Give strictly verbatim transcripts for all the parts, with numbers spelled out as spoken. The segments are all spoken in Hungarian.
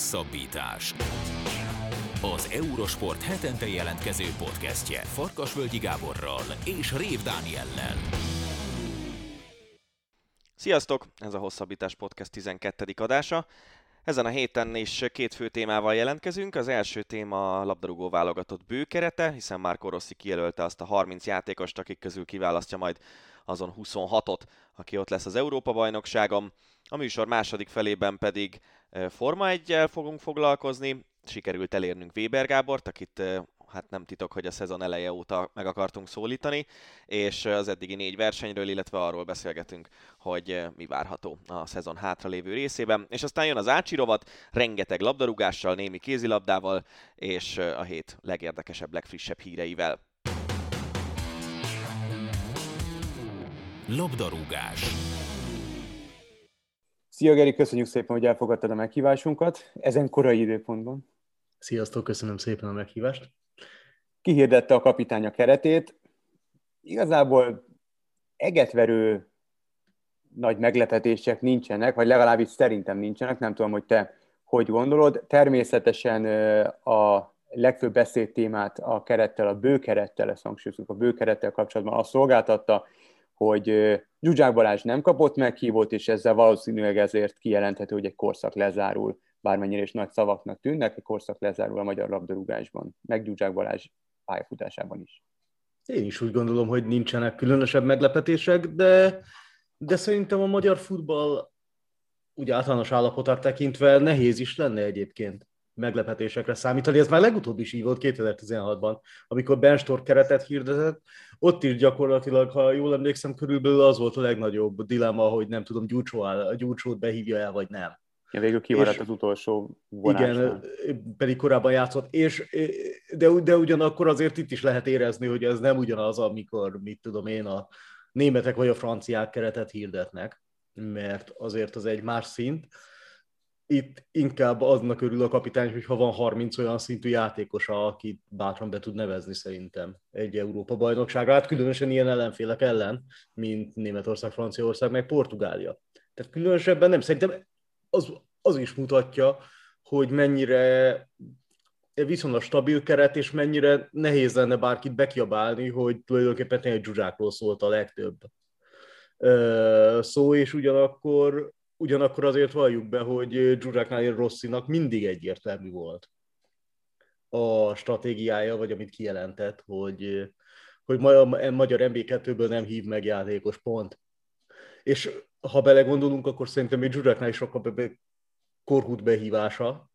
Hosszabbítás. Az Eurosport hetente jelentkező podcastje Farkasvölgyi Gáborral és Rév Dániellel. Sziasztok! Ez a Hosszabbítás podcast tizenkettedik adása. Ezen a héten is két fő témával jelentkezünk. Az első téma a labdarúgó válogatott bőkerete, hiszen Marco Rossi kijelölte azt a harminc játékost, akik közül kiválasztja majd azon huszonhatot, aki ott lesz az Európa-bajnokságon. A műsor második felében pedig Forma egygyel fogunk foglalkozni. Sikerült elérnünk Wéber Gábort, akit hát nem titok, hogy a szezon eleje óta meg akartunk szólítani, és az eddigi négy versenyről, illetve arról beszélgetünk, hogy mi várható a szezon hátralévő részében. És aztán jön az Ácsi rovat, rengeteg labdarúgással, némi kézilabdával, és a hét legérdekesebb, legfrissebb híreivel. Labdarúgás. Szia Geri, köszönjük szépen, hogy elfogadtad a meghívásunkat ezen korai időpontban. Sziasztok, köszönöm szépen a meghívást. Kihirdette a kapitány a keretét. Igazából egetverő nagy meglepetések nincsenek, vagy legalábbis szerintem nincsenek, nem tudom, hogy te hogy gondolod. Természetesen a legfőbb beszédtémát a kerettel, a bőkerettel, ezt hangsúlyozunk, a bőkerettel kapcsolatban azt szolgáltatta, hogy Dzsudzsák Balázs nem kapott meghívót, és ezzel valószínűleg ezért kijelenthető, hogy egy korszak lezárul, bármennyire is nagy szavaknak tűnnek, egy korszak lezárul a magyar labdarúgásban, meg Dzsudzsák Balázs pályafutásában is. Én is úgy gondolom, hogy nincsenek különösebb meglepetések, de, de szerintem a magyar futball úgy általános állapotát tekintve nehéz is lenne egyébként meglepetésekre számítani. Ez már legutóbb is így volt kétezer-tizenhatban, amikor Benstor keretet hirdetett. Ott is gyakorlatilag, ha jól emlékszem, körülbelül az volt a legnagyobb dilemma, hogy nem tudom, Gyurcsót behívja el, vagy nem. Ja, végül kivaradt az utolsó vonásnál. Igen, pedig korábban játszott. És, de, de ugyanakkor azért itt is lehet érezni, hogy ez nem ugyanaz, amikor, mit tudom én, a németek vagy a franciák keretet hirdetnek, mert azért az egy más szint. Itt inkább aznak örül a kapitány, hogyha van harminc olyan szintű játékosa, akit bátran be tud nevezni szerintem egy Európa-bajnokságra. Hát különösen ilyen ellenfélek ellen, mint Németország, Franciaország, meg Portugália. Tehát különösebben nem. Szerintem az, az is mutatja, hogy mennyire viszonylag stabil keret, és mennyire nehéz lenne bárkit bekiabálni, hogy tulajdonképpen tényleg Dzsudzsákról szólt a legtöbb szó, és ugyanakkor... Ugyanakkor azért valljuk be, hogy Dzsudzsáknál és Rossinak mindig egyértelmű volt a stratégiája, vagy amit kijelentett, hogy, hogy magyar em bé kettőből nem hív meg játékos, pont. És ha belegondolunk, akkor szerintem még Dzsudzsáknál is sokkal be- Korhut behívása,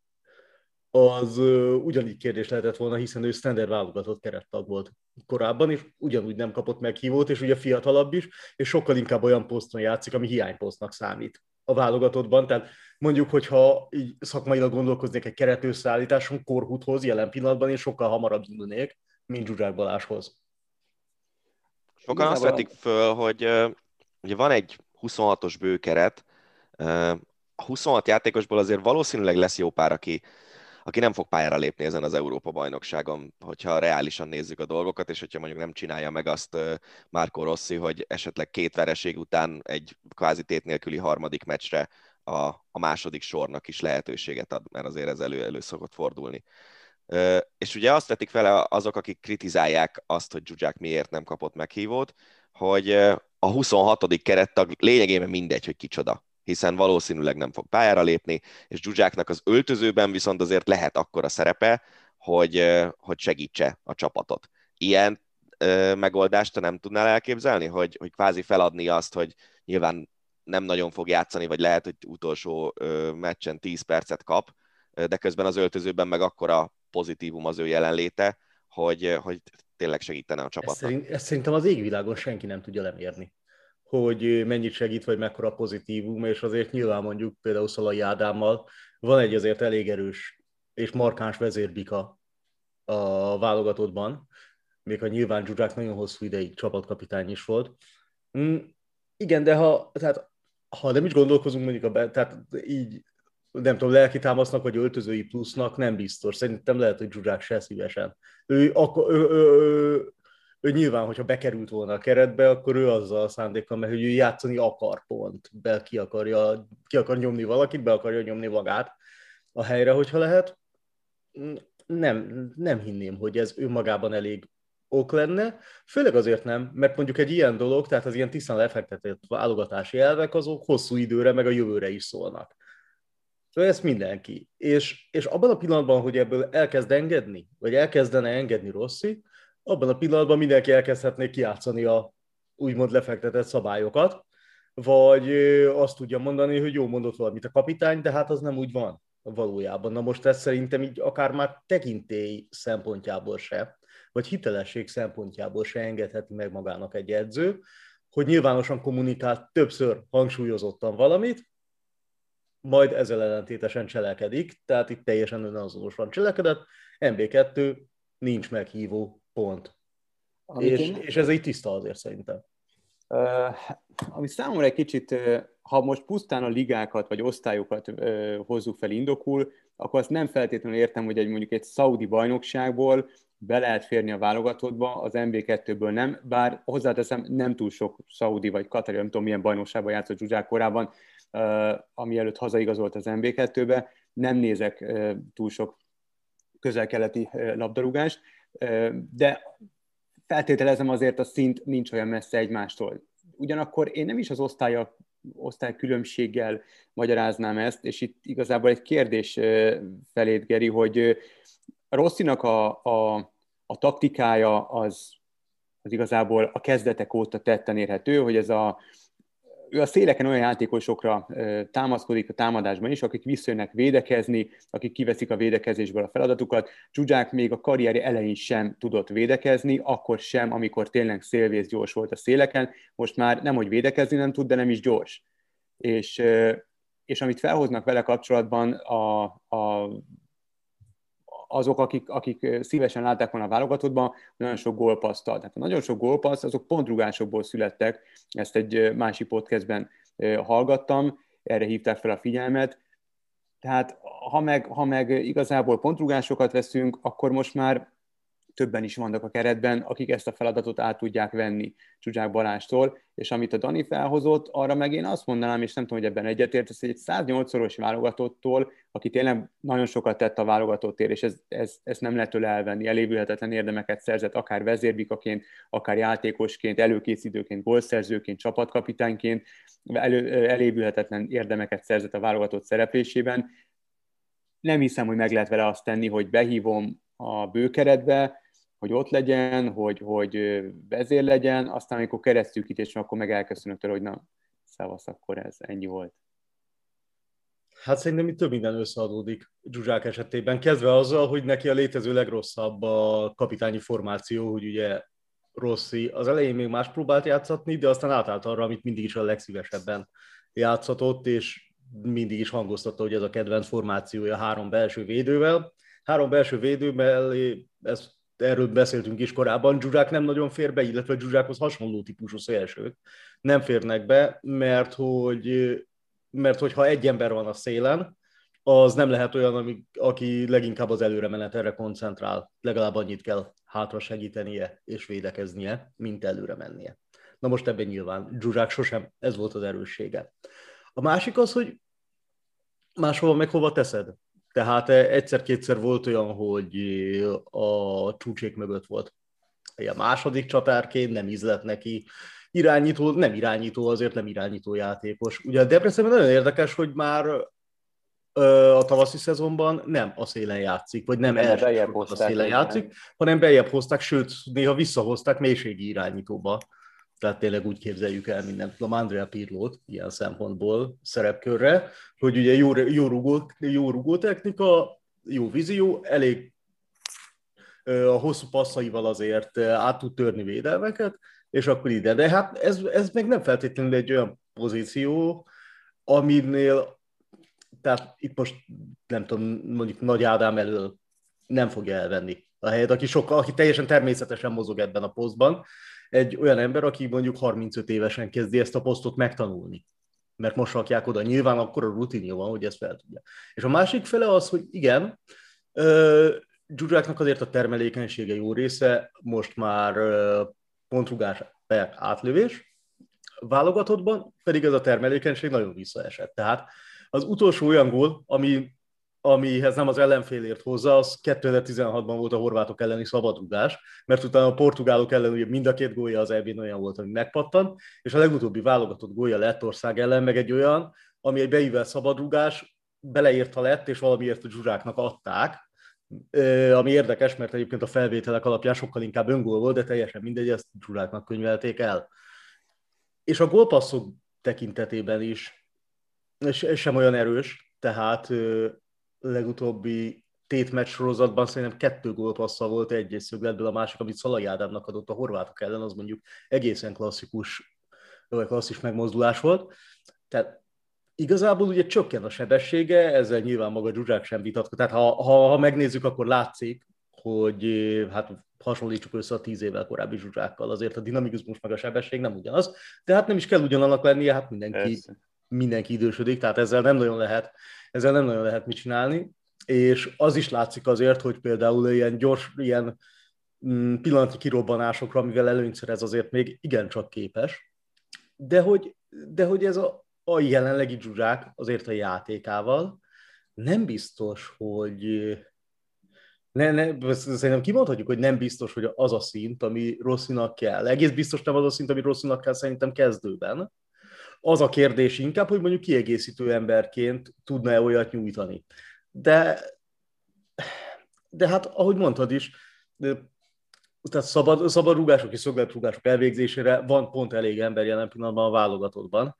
az ugyanígy kérdés lehetett volna, hiszen ő standard válogatott kerettag volt korábban, és ugyanúgy nem kapott meghívót, és ugye fiatalabb is, és sokkal inkább olyan poszton játszik, ami hiányposztnak számít a válogatottban, tehát mondjuk, hogyha így szakmailag gondolkoznék egy keretőszállításon, Korhuthoz jelen pillanatban én sokkal hamarabb indulnék, mint Dzsudzsák Balázshoz. Sokan azt vetik föl, hogy ugye van egy huszonhatos bőkeret, a huszonhat játékosból azért valószínűleg lesz jó pár, aki, aki nem fog pályára lépni ezen az Európa-bajnokságon, hogyha reálisan nézzük a dolgokat, és hogyha mondjuk nem csinálja meg azt Marco Rossi, hogy esetleg két vereség után egy kvázi tét nélküli harmadik meccsre a, a második sornak is lehetőséget ad, mert azért ez elő, elő szokott fordulni. És ugye azt vetik fel azok, akik kritizálják azt, hogy Dzsudzsák miért nem kapott meghívót, hogy a huszonhatodik kerettag lényegében mindegy, hogy kicsoda, hiszen valószínűleg nem fog pályára lépni, és Dzsudzsáknak az öltözőben viszont azért lehet akkora szerepe, hogy, hogy segítse a csapatot. Ilyen ö, megoldást te nem tudnál elképzelni, hogy, hogy kvázi feladni azt, hogy nyilván nem nagyon fog játszani, vagy lehet, hogy utolsó ö, meccsen tíz percet kap, de közben az öltözőben meg akkora pozitívum az ő jelenléte, hogy, hogy tényleg segítene a csapatnak. Ezt, szerint, ezt szerintem az égvilágon senki nem tudja lemérni, hogy mennyit segít, vagy mekkora pozitívum, és azért nyilván mondjuk például Szolai Ádámmal van egy azért elég erős és markáns vezérbika a válogatottban, még ha nyilván Dzsudzsák nagyon hosszú ideig csapatkapitány is volt. Mm, igen, de ha, tehát, ha nem is gondolkozunk mondjuk, a be, tehát így nem tudom, lelki támasznak, vagy öltözői plusznak nem biztos. Szerintem lehet, hogy Dzsudzsák se szívesen. Ő akkor... Ő, ő, ő, Ő nyilván, hogyha bekerült volna a keretbe, akkor ő azzal a szándékkal, mert hogy ő játszani akar, pont. Be ki akarja, ki akar nyomni valakit, be akarja nyomni magát. a helyre, hogyha lehet. Nem, nem hinném, hogy ez önmagában elég ok lenne, főleg azért nem, mert mondjuk egy ilyen dolog, tehát az ilyen tisztán lefektetett válogatási elvek, azok hosszú időre, meg a jövőre is szólnak. Ez mindenki. És, és abban a pillanatban, hogy ebből elkezd engedni, vagy elkezdene engedni Rossi, abban a pillanatban mindenki elkezdhetné kijátszani a úgymond lefektetett szabályokat, vagy azt tudja mondani, hogy jó, mondott valamit a kapitány, de hát az nem úgy van valójában. Na most ez szerintem így akár már tekintély szempontjából se, vagy hitelesség szempontjából se engedheti meg magának egy edző, hogy nyilvánosan kommunikált többször hangsúlyozottan valamit, majd ezzel ellentétesen cselekedik, tehát itt teljesen önazonosan cselekedett, en bé kettő nincs meghívó, pont. És, én... és ez így tiszta azért szerintem. Uh, ami számomra egy kicsit, uh, ha most pusztán a ligákat vagy osztályokat uh, hozzuk fel indokul, akkor azt nem feltétlenül értem, hogy egy, mondjuk egy szaudi bajnokságból be lehet férni a válogatottba, az en bé kettőből nem, bár hozzáteszem, nem túl sok szaudi vagy katari, nem tudom milyen bajnokságban játszott Dzsudzsák korábban, uh, ami előtt hazaigazolt az en bé kettőbe, nem nézek uh, túl sok közel-keleti uh, labdarúgást, uh, de feltételezem azért a szint nincs olyan messze egymástól. Ugyanakkor én nem is az osztálya, osztály különbséggel magyaráznám ezt, és itt igazából egy kérdés felét, Geri, hogy Rossinak a, a, a taktikája az, az igazából a kezdetek óta tetten érhető, hogy ez a, ő a széleken olyan játékosokra támaszkodik a támadásban is, akik visszajönnek védekezni, akik kiveszik a védekezésből a feladatukat. Dzsudzsák még a karrierje elején sem tudott védekezni, akkor sem, amikor tényleg szélvész gyors volt a széleken, most már nem, hogy védekezni nem tud, de nem is gyors. És, és amit felhoznak vele kapcsolatban a, a, azok, akik, akik szívesen látták volna a válogatottban, nagyon sok gólpasszal. Tehát nagyon sok gólpassz, azok pontrugásokból születtek, ezt egy másik podcastben hallgattam, erre hívták fel a figyelmet. Tehát ha meg, ha meg igazából pontrugásokat veszünk, akkor most már többen is vannak a keretben, akik ezt a feladatot át tudják venni Dzsudzsák Balázstól, és amit a Dani felhozott, arra meg én azt mondanám, és nem tudom, hogy ebben egyetértesz, hogy egy száznyolcszoros válogatottól, aki tényleg nagyon sokat tett a válogatottért, és ezt ez, ez nem lehet tőle elvenni, elévülhetetlen érdemeket szerzett, akár vezérbikaként, akár játékosként, előkészítőként, gólszerzőként, csapatkapitányként, elő, elévülhetetlen érdemeket szerzett a válogatott szereplésében. Nem hiszem, hogy meg lehet vele azt tenni, hogy behívom a bőkeretbe, hogy ott legyen, hogy, hogy vezér legyen, aztán amikor keresztülkítés, akkor meg elköszönök tőle, hogy na, szávasz, akkor ez ennyi volt. Hát szerintem itt több minden összeadódik Dzsudzsák esetében, kezdve azzal, hogy neki a létező legrosszabb a kapitányi formáció, hogy ugye Rossi az elején még más próbált játszatni, de aztán átállt arra, amit mindig is a legszívesebben játszatott, és mindig is hangoztatta, hogy ez a kedvenc formációja három belső védővel. Három belső védő mellé, ezt erről beszéltünk is korábban, Dzsudzsák nem nagyon fér be, illetve Dzsudzsákhoz hasonló típusú szélsők nem férnek be, mert hogy mert hogyha egy ember van a szélen, az nem lehet olyan, ami, aki leginkább az előre menetelre koncentrál. Legalább annyit kell hátra segítenie és védekeznie, mint előre mennie. Na most ebben nyilván Dzsudzsák sosem ez volt az erőssége. A másik az, hogy máshova meg hova teszed. Tehát egyszer-kétszer volt olyan, hogy a csúcsék mögött volt. A második csatárként nem ízlett neki. Irányító, nem irányító, azért nem irányító játékos. Ugye a Debrecenben nagyon érdekes, hogy már a tavaszi szezonban nem a szélen játszik, vagy nem elsősorban a szélen játszik, hanem beljebb hozták, sőt, néha visszahozták mélységi irányítóba. Tehát tényleg úgy képzeljük el mindent, tudom, Andrea Pirlót ilyen szempontból szerepkörre, hogy ugye jó, jó, rugó, jó rugó technika, jó vízió, elég a hosszú passzaival azért át tud törni védelmeket, és akkor ide. De hát ez, ez még nem feltétlenül egy olyan pozíció, aminél, tehát itt most nem tudom, mondjuk Nagy Ádám elől nem fogja elvenni a helyet, aki, sokkal, aki teljesen természetesen mozog ebben a posztban, egy olyan ember, aki mondjuk harmincöt évesen kezdi ezt a posztot megtanulni, mert most rakják oda, nyilván akkor a rutinja van, hogy ezt fel tudja. És a másik fele az, hogy igen, Dzsudzsáknak azért a termelékenysége jó része, most már pontrugás per átlövés, válogatottban pedig ez a termelékenység nagyon visszaesett. Tehát az utolsó olyan gól, ami amihez nem az ellenfél ért hozzá, az kétezer-tizenhatban volt a horvátok elleni szabadrugás, mert utána a portugálok ellen ugye mind a két gólja az é bén olyan volt, ami megpattant, és a legutóbbi válogatott gólja Lettország ellen meg egy olyan, ami egy beívelt szabadrugás, beleírta lett, és valamiért a Dzsudzsáknak adták, ami érdekes, mert egyébként a felvételek alapján sokkal inkább öngól volt, de teljesen mindegy, ezt Dzsudzsáknak könyvelték el. És a gólpasszok tekintetében is sem olyan erős, tehát legutóbbi tétmeccs sorozatban szerintem kettő gólpassza volt egy-egy szögletből, a másik, amit Szolai Ádámnak adott a horvátok ellen, az mondjuk egészen klasszikus, vagy klasszis megmozdulás volt. Tehát igazából ugye csökken a sebessége, ezzel nyilván maga Dzsudzsák sem vitatkozik. Tehát ha, ha, ha megnézzük, akkor látszik, hogy hát hasonlítsuk össze a tíz évvel korábbi Dzsudzsákkal. Azért a dinamizmus meg a sebesség nem ugyanaz, de hát nem is kell ugyanannak lennie, hát mindenki, mindenki idősödik, tehát ezzel nem nagyon lehet Ezzel nem nagyon lehet mit csinálni, és az is látszik azért, hogy például ilyen gyors, ilyen pillanatnyi kirobbanásokra, amivel előnyt szerez, azért még igencsak képes, de hogy, de hogy ez a, a jelenlegi Dzsudzsák azért a játékával nem biztos, hogy... Ne, ne, szerintem kimondhatjuk, hogy nem biztos, hogy az a szint, ami Rossinak kell. Egész biztos nem az a szint, ami Rossinak kell szerintem kezdőben. Az a kérdés inkább, hogy mondjuk kiegészítő emberként tudna-e olyat nyújtani. De, de hát, ahogy mondtad is, de, tehát szabad, szabad rúgások és szögletrúgások elvégzésére van pont elég ember jelen pillanatban a válogatottban,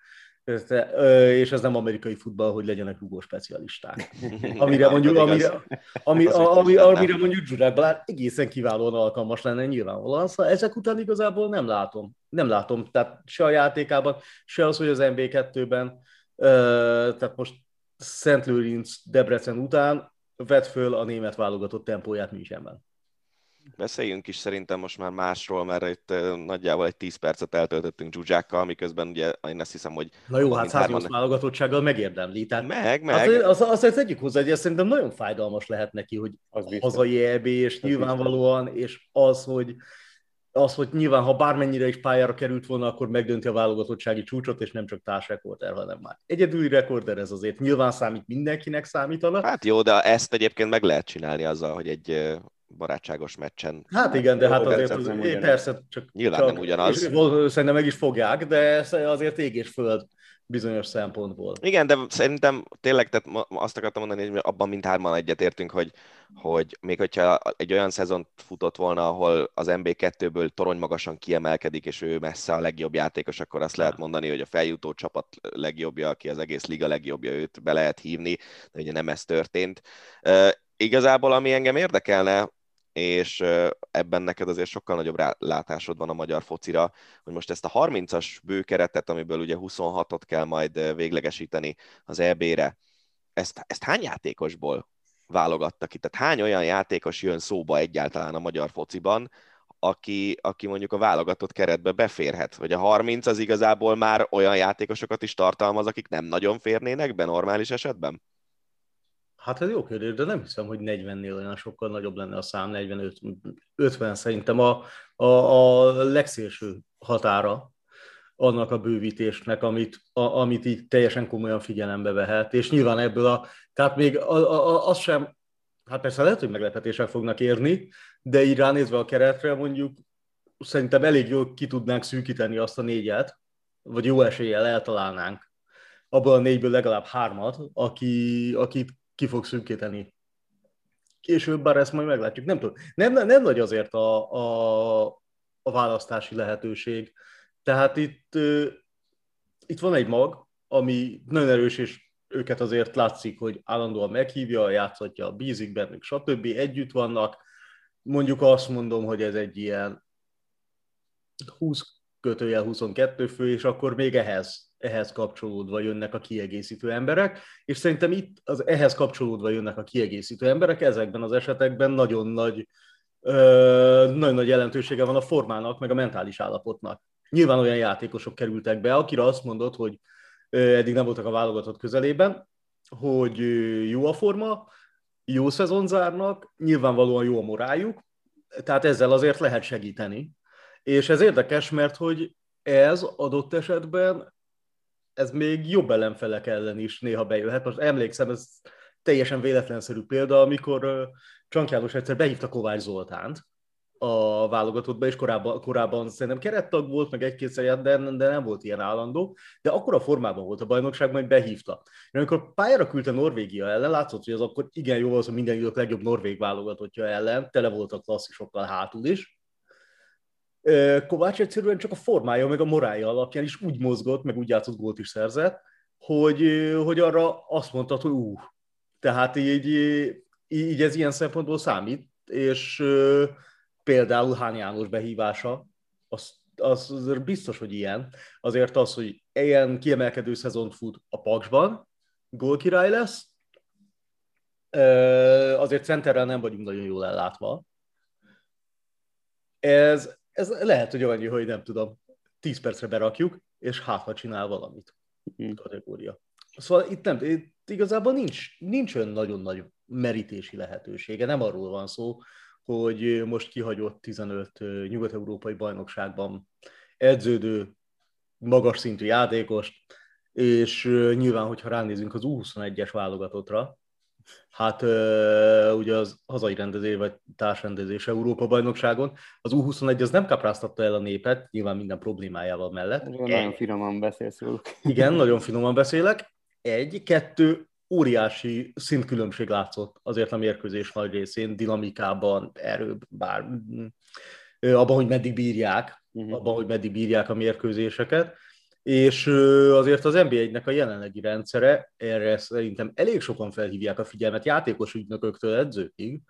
és ez nem amerikai futball, hogy legyenek rúgó specialisták. Amire mondjuk, amire, amire, amire, amire mondjuk Dzsudzsák Balázs egészen kiválóan alkalmas lenne nyilvánvalóan, szóval ezek után igazából nem látom. Nem látom, tehát se a játékában, se az, hogy az en bé kettőben, tehát most Szentlőrinc Debrecen után vedd föl a német válogatott tempóját Münchenben. Beszéljünk is szerintem most már másról, mert itt nagyjából egy tíz percet eltöltöttünk Dzsudzsákkal, miközben ugye én azt hiszem, hogy... Na jó, hát száznyolc válogatottsággal megérdemli. Tehát meg, meg. Azt, azt, azt tegyük hozzá, hogy ez szerintem nagyon fájdalmas lehet neki, hogy az hazai é bé, és az nyilvánvalóan, biztos. És az, hogy az, hogy nyilván, ha bármennyire is pályára került volna, akkor megdönti a válogatottsági csúcsot, és nem csak társrekorder, hanem már egyedüli rekorder, ez azért nyilván számít, mindenkinek számítana. Hát jó, de ezt egyébként meg lehet csinálni azzal, hogy egy barátságos meccsen. Hát igen, de hát azért az, az, persze csak... Nyilván csak, nem ugyanaz. Szerintem meg is fogják, de azért ég és föld bizonyos szempontból. Igen, de szerintem tényleg, tehát azt akartam mondani, hogy abban mindhárman egyetértünk, hogy, hogy még hogyha egy olyan szezont futott volna, ahol az en bé kettőből torony magasan kiemelkedik, és ő messze a legjobb játékos, akkor azt lehet mondani, hogy a feljutó csapat legjobbja, aki az egész liga legjobbja, őt be lehet hívni, de ugye nem ez történt. Uh, igazából, ami engem érdekelne, és ebben neked azért sokkal nagyobb rálátásod van a magyar focira, hogy most ezt a harmincas bő keretet, amiből ugye huszonhatot kell majd véglegesíteni az é bére, ezt, ezt hány játékosból válogattak ki? Tehát hány olyan játékos jön szóba egyáltalán a magyar fociban, aki, aki mondjuk a válogatott keretbe beférhet? Vagy a harminc az igazából már olyan játékosokat is tartalmaz, akik nem nagyon férnének be normális esetben? Hát ez jó kérdés, de nem hiszem, hogy negyvennél olyan sokkal nagyobb lenne a szám, negyven-ötven szerintem a, a, a legszélső határa annak a bővítésnek, amit, a, amit így teljesen komolyan figyelembe vehet, és nyilván ebből a, tehát még a, a, az sem, hát persze lehet, hogy meglepetések fognak érni, de így ránézve a keretre mondjuk szerintem elég jól ki tudnánk szűkíteni azt a négyet, vagy jó eséllyel eltalálnánk abból a négyből legalább hármat, aki, akit ki fog szűkíteni. Később, bár ezt majd meglátjuk. Nem tudom. Nem, nem, nem nagy azért a, a, a választási lehetőség. Tehát itt, uh, itt van egy mag, ami nagyon erős, és őket azért látszik, hogy állandóan meghívja, játszatja, bízik bennük, stb. Együtt vannak. Mondjuk azt mondom, hogy ez egy ilyen húsz kötőjel huszonkettő fő, és akkor még ehhez ehhez kapcsolódva jönnek a kiegészítő emberek, és szerintem itt az ehhez kapcsolódva jönnek a kiegészítő emberek, ezekben az esetekben nagyon nagy, ö, nagyon nagy jelentősége van a formának, meg a mentális állapotnak. Nyilván olyan játékosok kerültek be, akire azt mondod, hogy eddig nem voltak a válogatott közelében, hogy jó a forma, jó szezon zárnak, nyilvánvalóan jó a moráljuk, tehát ezzel azért lehet segíteni. És ez érdekes, mert hogy ez adott esetben ez még jobb ellenfelek ellen is néha bejöhet. Most emlékszem, ez teljesen véletlenszerű példa, amikor Csank János egyszer behívta Kovács Zoltánt a válogatottba, és korábban, korábban szerintem kerettag volt, meg egy-kétszer, de, de nem volt ilyen állandó, de akkor a formában volt a bajnokság, majd behívta. És amikor pályára küldte Norvégia ellen, látszott, hogy az akkor igen jó volt, hogy minden idők legjobb norvég válogatottja ellen, tele volt a klasszisokkal hátul is. Kovács egyszerűen csak a formája, meg a morálja alapján is úgy mozgott, meg úgy játszott, gólt is szerzett, hogy, hogy arra azt mondtad, hogy ú, tehát így, így ez ilyen szempontból számít, és például Hán János behívása, az, az biztos, hogy ilyen. Azért az, hogy ilyen kiemelkedő szezont fut a Paksban, gólkirály lesz, azért centerrel nem vagyunk nagyon jól ellátva. Ez, ez lehet, hogy annyi, hogy nem tudom, tíz percre berakjuk, és hát, ha csinál valamit. Kategória. Szóval itt nem, itt igazából nincs, nincs olyan nagyon nagy merítési lehetősége. Nem arról van szó, hogy most kihagyott tizenöt nyugat-európai bajnokságban edződő, magas szintű játékost, és nyilván, hogyha ránézünk az U huszonegyes válogatottra, hát ugye az hazai rendezés vagy társrendezés Európa-bajnokságon, az U huszonegy az nem kápráztatta el a népet, nyilván minden problémájával mellett. Egy, nagyon finoman beszélsz róluk. Igen, nagyon finoman beszélek. Egy, kettő, óriási szintkülönbség látszott azért a mérkőzés nagy részén, dinamikában, erőben, bár abban, hogy meddig bírják, uh-huh. abban, hogy meddig bírják a mérkőzéseket. És azért az en bé á-nek a jelenlegi rendszere, erre szerintem elég sokan felhívják a figyelmet játékos ügynököktől edzőkig,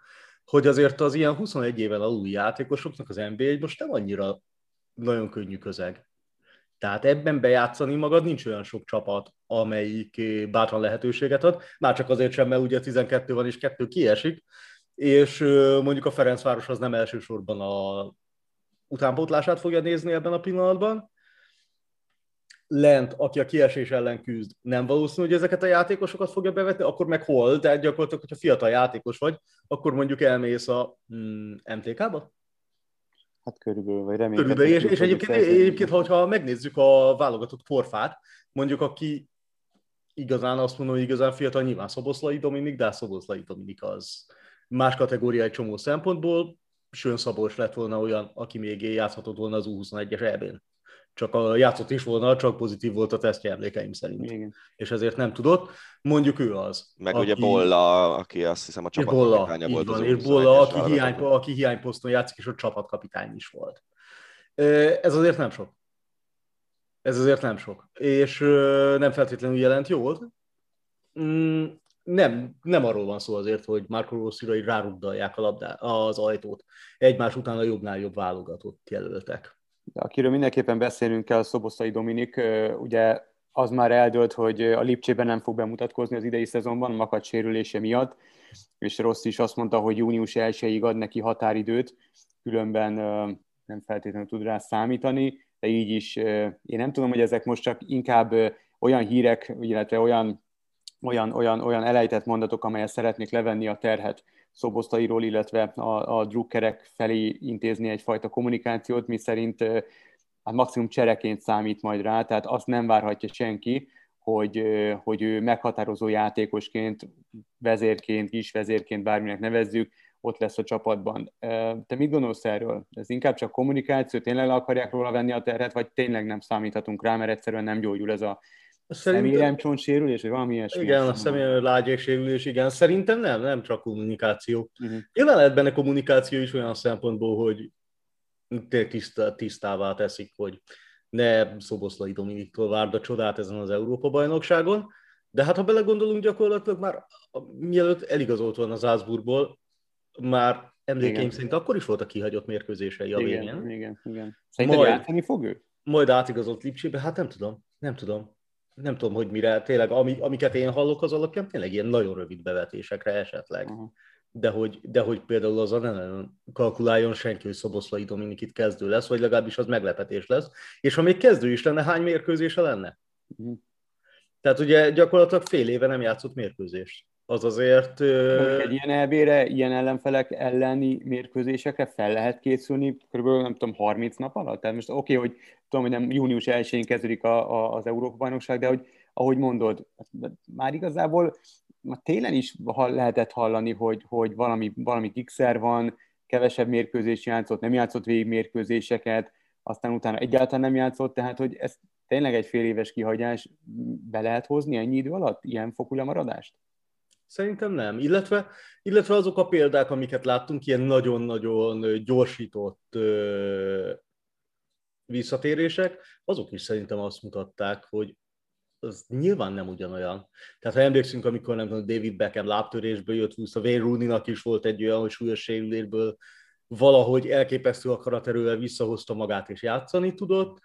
hogy azért az ilyen huszonegy éven aluli játékosoknak az en bé á most nem annyira nagyon könnyű közeg. Tehát ebben bejátszani magad, nincs olyan sok csapat, amelyik bátran lehetőséget ad, már csak azért sem, mert ugye tizenkettő van és kettő kiesik, és mondjuk a Ferencváros az nem elsősorban a utánpótlását fogja nézni ebben a pillanatban. Lent, aki a kiesés ellen küzd, nem valószínű, hogy ezeket a játékosokat fogja bevetni, akkor meg hol? Tehát gyakorlatilag, hogyha fiatal játékos vagy, akkor mondjuk elmész a mm, em té ká-ba? Hát körülbelül, vagy remélem. Körülbelül, és, és egyébként, egyébként ha megnézzük a válogatott korfát, mondjuk aki igazán azt mondom, hogy igazán fiatal, nyilván Szoboszlai Dominik, de Szoboszlai Dominik az más kategória egy csomó szempontból, Sőn Szabolcs lett volna olyan, aki még játszhatott volna az U huszonegyes E B-n. Csak a játszott is volna, csak pozitív volt a tesztje emlékeim szerint. Igen. És ezért nem tudott. Mondjuk ő az. Meg aki, ugye Bolla, aki azt hiszem a csapatkapitánya volt. Van, az és Bolla, aki, hiány, aki hiányposzton játszik, és ott csapatkapitány is volt. Ez azért nem sok. Ez azért nem sok. És nem feltétlenül jelent jót. Nem, nem arról van szó azért, hogy Marco Rossira rárugdalják a labdát, az ajtót. Egymás után a jobbnál jobb válogatott jelöltek. De akiről mindenképpen beszélünk kell, Szoboszlai Dominik, ugye az már eldőlt, hogy a Lipcsében nem fog bemutatkozni az idei szezonban, makacs sérülése miatt, és Rossz is azt mondta, hogy június elsejéig ad neki határidőt, különben nem feltétlenül tud rá számítani, de így is én nem tudom, hogy ezek most csak inkább olyan hírek, illetve olyan, olyan, olyan, olyan elejtett mondatok, amelyet szeretnék levenni a terhet Szoboszlairól, illetve a, a drukkerek felé intézni egyfajta kommunikációt, miszerint hát maximum csereként számít majd rá, tehát azt nem várhatja senki, hogy, hogy ő meghatározó játékosként, vezérként, kisvezérként, bárminek nevezzük, ott lesz a csapatban. Te mit gondolsz erről? Ez inkább csak kommunikáció, tényleg le akarják róla venni a terhet, vagy tényleg nem számíthatunk rá, mert egyszerűen nem gyógyul ez a személyremcsontsérülés, vagy valami ilyesmi? Igen, a személyremcsontsérülés, igen. Szerintem nem, nem csak kommunikáció. Uh-huh. Nyilván lehet benne kommunikáció is olyan szempontból, hogy tiszta, tisztává teszik, hogy ne Szoboszlai Dominiktól várd a csodát ezen az Európa-bajnokságon, de hát ha belegondolunk gyakorlatilag már mielőtt eligazolt volna Salzburgból, már emlékeim szerint akkor is volt a kihagyott mérkőzései a végén. Igen, igen, igen. Szerinted majd, játszani fog ő? Majd átigazolt Lipcsébe, hát nem tudom, nem tudom. Nem tudom, hogy mire, tényleg, amiket én hallok az alapján, tényleg ilyen nagyon rövid bevetésekre esetleg. Uh-huh. De, hogy, de hogy például azzal nem kalkuláljon senki, hogy Szoboszlai Dominik itt kezdő lesz, vagy legalábbis az meglepetés lesz. És ha még kezdő is lenne, hány mérkőzése lenne? Uh-huh. Tehát ugye gyakorlatilag fél éve nem játszott mérkőzést. Az azért... Ö... Egy ilyen elvére, ilyen ellenfelek elleni mérkőzésekre fel lehet készülni körülbelül, nem tudom, harminc nap alatt? Tehát most oké, okay, hogy tudom, hogy nem június elsején kezdődik a, a, az Európa-bajnokság, de hogy, ahogy mondod, már igazából már télen is lehetett hallani, hogy, hogy valami, valami kikszer van, kevesebb mérkőzés játszott, nem játszott végig mérkőzéseket, aztán utána egyáltalán nem játszott, tehát hogy ez tényleg egy fél éves kihagyás, be lehet hozni ennyi idő alatt ilyen fokú lemaradást? Szerintem nem. Illetve, illetve azok a példák, amiket láttunk, ilyen nagyon-nagyon gyorsított ö, visszatérések, azok is szerintem azt mutatták, hogy az nyilván nem ugyanolyan. Tehát ha emlékszünk, amikor nem tudom, David Beckham lábtörésből jött vissza, Wayne Rooney-nak is volt egy olyan, hogy súlyos sérülésből valahogy elképesztő akaraterővel visszahozta magát és játszani tudott,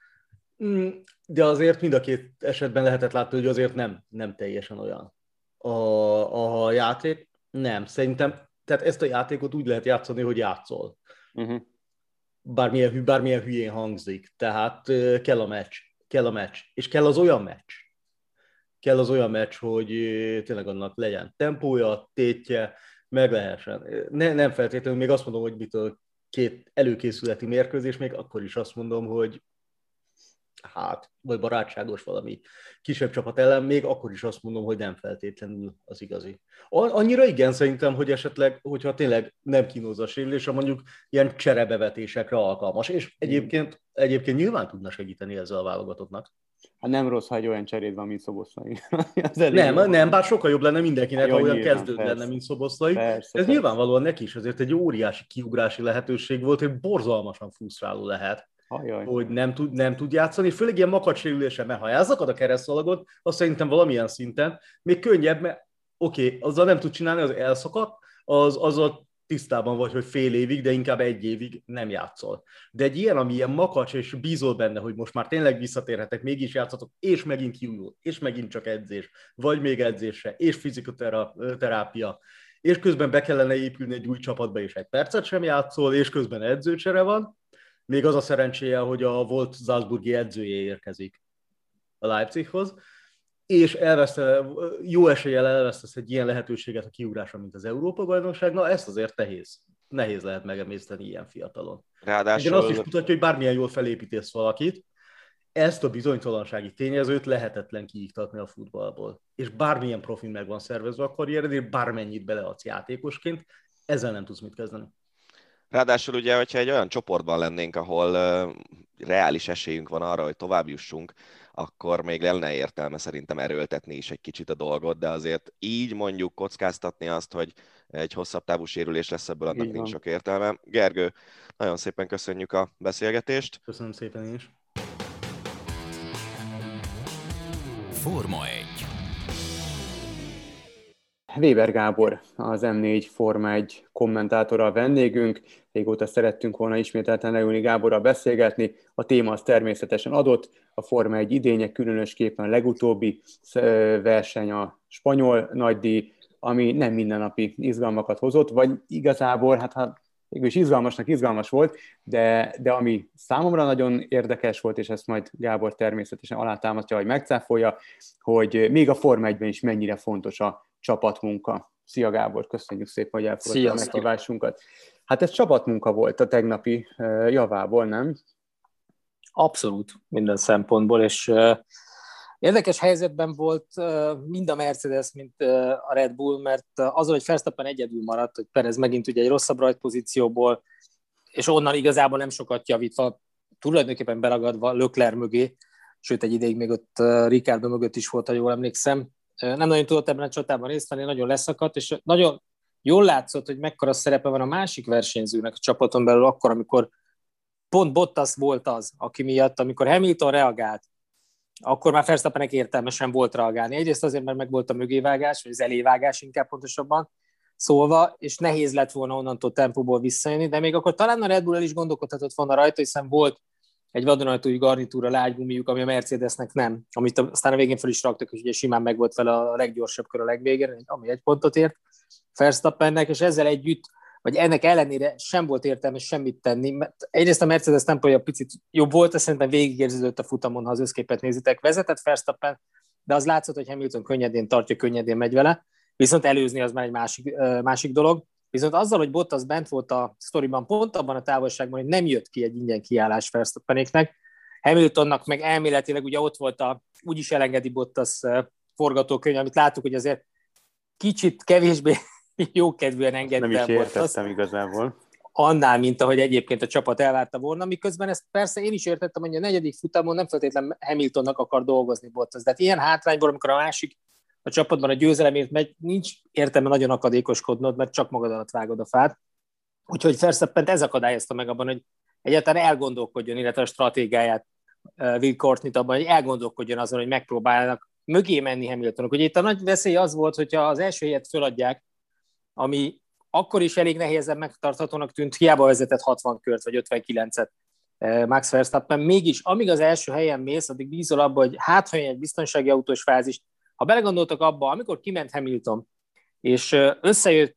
de azért mind a két esetben lehetett látni, hogy azért nem, nem teljesen olyan a, a játék. Nem, szerintem, tehát ezt a játékot úgy lehet játszani, hogy játszol. Uh-huh. Bármilyen, bármilyen hülyén hangzik, tehát kell a meccs, kell a meccs, és kell az olyan meccs. Kell az olyan meccs, hogy tényleg annak legyen tempója, tétje, meg lehessen. Ne, nem feltétlenül, még azt mondom, hogy mitől két előkészületi mérkőzés, még akkor is azt mondom, hogy hát, vagy barátságos valami kisebb csapat ellen, még akkor is azt mondom, hogy nem feltétlenül az igazi. Annyira igen szerintem, hogy esetleg, hogyha tényleg nem kínozza a sérülésre, mondjuk ilyen cserebevetésekre alkalmas, és egyébként, egyébként nyilván tudna segíteni ezzel a válogatottnak. Hát nem rossz, ha egy olyan cseréd van, mint Szoboszlai. Nem, van. Nem, bár sokkal jobb lenne mindenkinek, ha olyan kezdőd persze. lenne, mint Szoboszlai. Persze, Ez persze. nyilvánvalóan neki is azért egy óriási kiugrási lehetőség volt, hogy borzalmasan frusztráló lehet, Ajaj. hogy nem tud, nem tud játszani, főleg ilyen makacsérülése, mert ha elszakad a keresztszalagot, azt szerintem valamilyen szinten még könnyebb, mert oké, okay, azzal nem tud csinálni, az elszakadt, az, azzal tisztában vagy, hogy fél évig, de inkább egy évig nem játszol. De egy ilyen, ami ilyen makacs, és bízol benne, hogy most már tényleg visszatérhetek, mégis játszhatok, és megint kiújul, és megint csak edzés, vagy még edzésre, és fizikoterápia, és közben be kellene épülni egy új csapatba, és egy percet sem játszol, és közben edzőcsere van, még az a szerencséje, hogy a volt salzburgi edzője érkezik a Leipzighoz, és elveszte, jó eséllyel elvesztesz egy ilyen lehetőséget a kiugrásra, mint az Európa-bajnokság, na ezt azért nehéz. Nehéz lehet megemészteni ilyen fiatalon. Ráadásul... Igen, azt is mutatja, hogy bármilyen jól felépítesz valakit, ezt a bizonytalansági tényezőt lehetetlen kiiktatni a futballból. És bármilyen profin meg van szervezve a karriered, és bármennyit beleadsz játékosként, ezzel nem tudsz mit kezdeni. Ráadásul ugye, hogyha egy olyan csoportban lennénk, ahol uh, reális esélyünk van arra, hogy tovább jussunk, akkor még lenne értelme szerintem erőltetni is egy kicsit a dolgot, de azért így mondjuk kockáztatni azt, hogy egy hosszabb távú sérülés lesz ebből, annak nincs sok értelme. Gergő, nagyon szépen köszönjük a beszélgetést. Köszönöm szépen is. Forma egy. Wéber Gábor, az em négy Forma egy kommentátora a vendégünk. Régóta szerettünk volna ismételten leülni Gáborral beszélgetni. A téma az természetesen adott. A Forma egy idénye, különösképpen a legutóbbi verseny, a spanyol nagydíj, ami nem mindennapi izgalmakat hozott, vagy igazából, hát ha mégis izgalmasnak izgalmas volt, de, de ami számomra nagyon érdekes volt, és ezt majd Gábor természetesen alátámasztja, hogy megcáfolja, hogy még a Forma egyben is mennyire fontos a csapatmunka. Szia Gábor, köszönjük szépen, hogy elfogadtál a meghívásunkat. Hát ez csapatmunka volt a tegnapi javából, nem? Abszolút, minden szempontból, és uh, érdekes helyzetben volt uh, mind a Mercedes, mint uh, a Red Bull, mert uh, azon, hogy Verstappen egyedül maradt, hogy Perez megint ugye egy rosszabb rajtpozícióból, és onnan igazából nem sokat javítva, tulajdonképpen beragadva Leclerc mögé, sőt egy ideig még ott uh, Ricardo mögött is volt, ha jól emlékszem, nem nagyon tudott ebben a csatában részt venni, nagyon leszakadt, és nagyon jól látszott, hogy mekkora szerepe van a másik versenyzőnek a csapaton belül akkor, amikor pont Bottas volt az, aki miatt, amikor Hamilton reagált, akkor már Verstappennek értelmesen volt reagálni. Egyrészt azért, mert meg volt a mögévágás, vagy az elévágás inkább pontosabban szólva, és nehéz lett volna onnantól tempóból visszajönni, de még akkor talán a Red Bull el is gondolkodhatott volna rajta, hiszen volt egy vadonatúj garnitúra, lágygumijuk, ami a Mercedesnek nem, amit aztán a végén fel is raktak, és ugye simán meg volt vele a leggyorsabb kör a legvégén, ami egy pontot ért Verstappennek, és ezzel együtt, vagy ennek ellenére sem volt értelme semmit tenni, mert egyrészt a Mercedes tempója picit jobb volt, és szerintem végigérződött a futamon, ha az összképet nézitek, vezetett Verstappen, de az látszott, hogy Hamilton könnyedén tartja, könnyedén megy vele, viszont előzni az már egy másik, másik dolog. Viszont azzal, hogy Bottas bent volt a sztoriban, pont abban a távolságban, hogy nem jött ki egy ingyen kiállás Verstappenéknek, Hamiltonnak meg elméletileg ugye ott volt a úgyis elengedi Bottas forgatókönyv, amit láttuk, hogy azért kicsit kevésbé jókedvűen engedtem. Nem is értettem igazából. Annál, mint ahogy egyébként a csapat ellátta volna, miközben ezt persze én is értettem, hogy a negyedik futamon nem feltétlenül Hamiltonnak akar dolgozni Bottas. De hát ilyen hátrányból, amikor a másik a csapatban a győzelemért megy, nincs értelme nagyon akadékoskodnod, mert csak magad alatt vágod a fát. Úgyhogy Verstappent ez akadályozta meg abban, hogy egyáltalán elgondolkodjon, illetve a stratégiáját Will Courtney-t abban, hogy elgondolkodjon azon, hogy megpróbálnak mögé menni Hamiltonnak. Ugye itt a nagy veszély az volt, hogyha az első helyet föladják, ami akkor is elég nehézen megtarthatónak tűnt, hiába vezetett hatvan kört, vagy ötvenkilencet Max Verstappen. Mégis, amíg az első helyen mész, addig bízol abba, hogy hát, ha egy biztonsági autós fázis. Ha belegondoltak abba, amikor kiment Hamilton, és összejött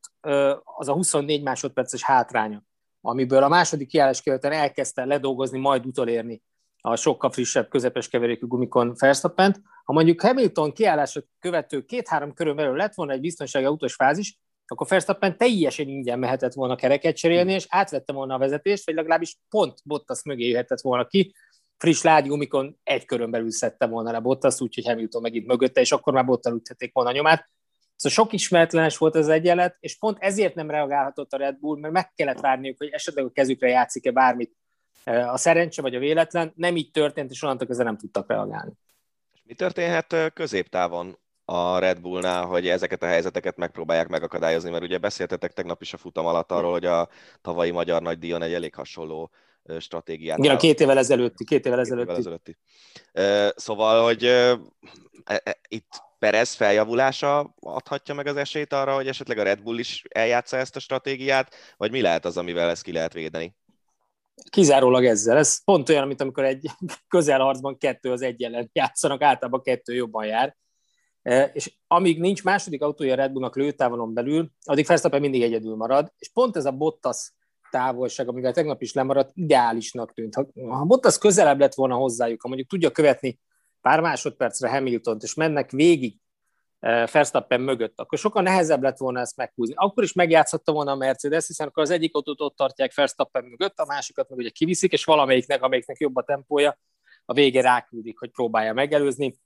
az a huszonnégy másodperces hátránya, amiből a második kiállás követően elkezdte ledolgozni, majd utolérni a sokkal frissebb, közepes keverékű gumikon Verstappent. Ha mondjuk Hamilton kiállását követő két-három körön belül lett volna egy biztonsági autós fázis, akkor Verstappen teljesen ingyen mehetett volna kereket cserélni, és átvette volna a vezetést, vagy legalábbis pont Bottas mögé jöhetett volna ki, friss lágy gumikon egy körön belül szedte volna le Bottas, úgyhogy Hamilton megint mögötte, és akkor már Bottal üthették volna a nyomát. Szóval sok ismeretlenes volt az egyenlet, és pont ezért nem reagálhatott a Red Bull, mert meg kellett várniuk, hogy esetleg a kezükre játszik-e bármit a szerencse vagy a véletlen. Nem így történt, és onnantól kezdve nem tudtak reagálni. Mi történhet középtávon a Red Bullnál, hogy ezeket a helyzeteket megpróbálják megakadályozni, mert ugye beszéltetek tegnap is a futam alatt arról, hogy a tavalyi magyar nagydíjon egy elég hasonló stratégiát. Igen, a két évvel ezelőtti. Két évvel ezelőtti. Két évvel ezelőtti. Szóval, hogy itt Perez feljavulása adhatja meg az esélyt arra, hogy esetleg a Red Bull is eljátsza ezt a stratégiát, vagy mi lehet az, amivel ezt ki lehet védeni? Kizárólag ezzel. Ez pont olyan, mint amikor egy közelharcban kettő az egy ellen játszanak, általában kettő jobban jár. És amíg nincs második autója a Red Bullnak lőtávolon belül, addig Verstappen mindig egyedül marad, és pont ez a Bottas távolság, amivel tegnap is lemaradt, ideálisnak tűnt. Ha, ha Bottas közelebb lett volna hozzájuk, ha mondjuk tudja követni pár másodpercre Hamiltont, és mennek végig Verstappen mögött, akkor sokkal nehezebb lett volna ezt meghúzni. Akkor is megjátszhatta volna a Mercedes, hiszen akkor az egyik autót ott tartják Verstappen mögött, a másikat meg ugye kiviszik, és valamelyiknek, amelyiknek jobb a tempója, a vége ráküldik, hogy próbálja megelőzni.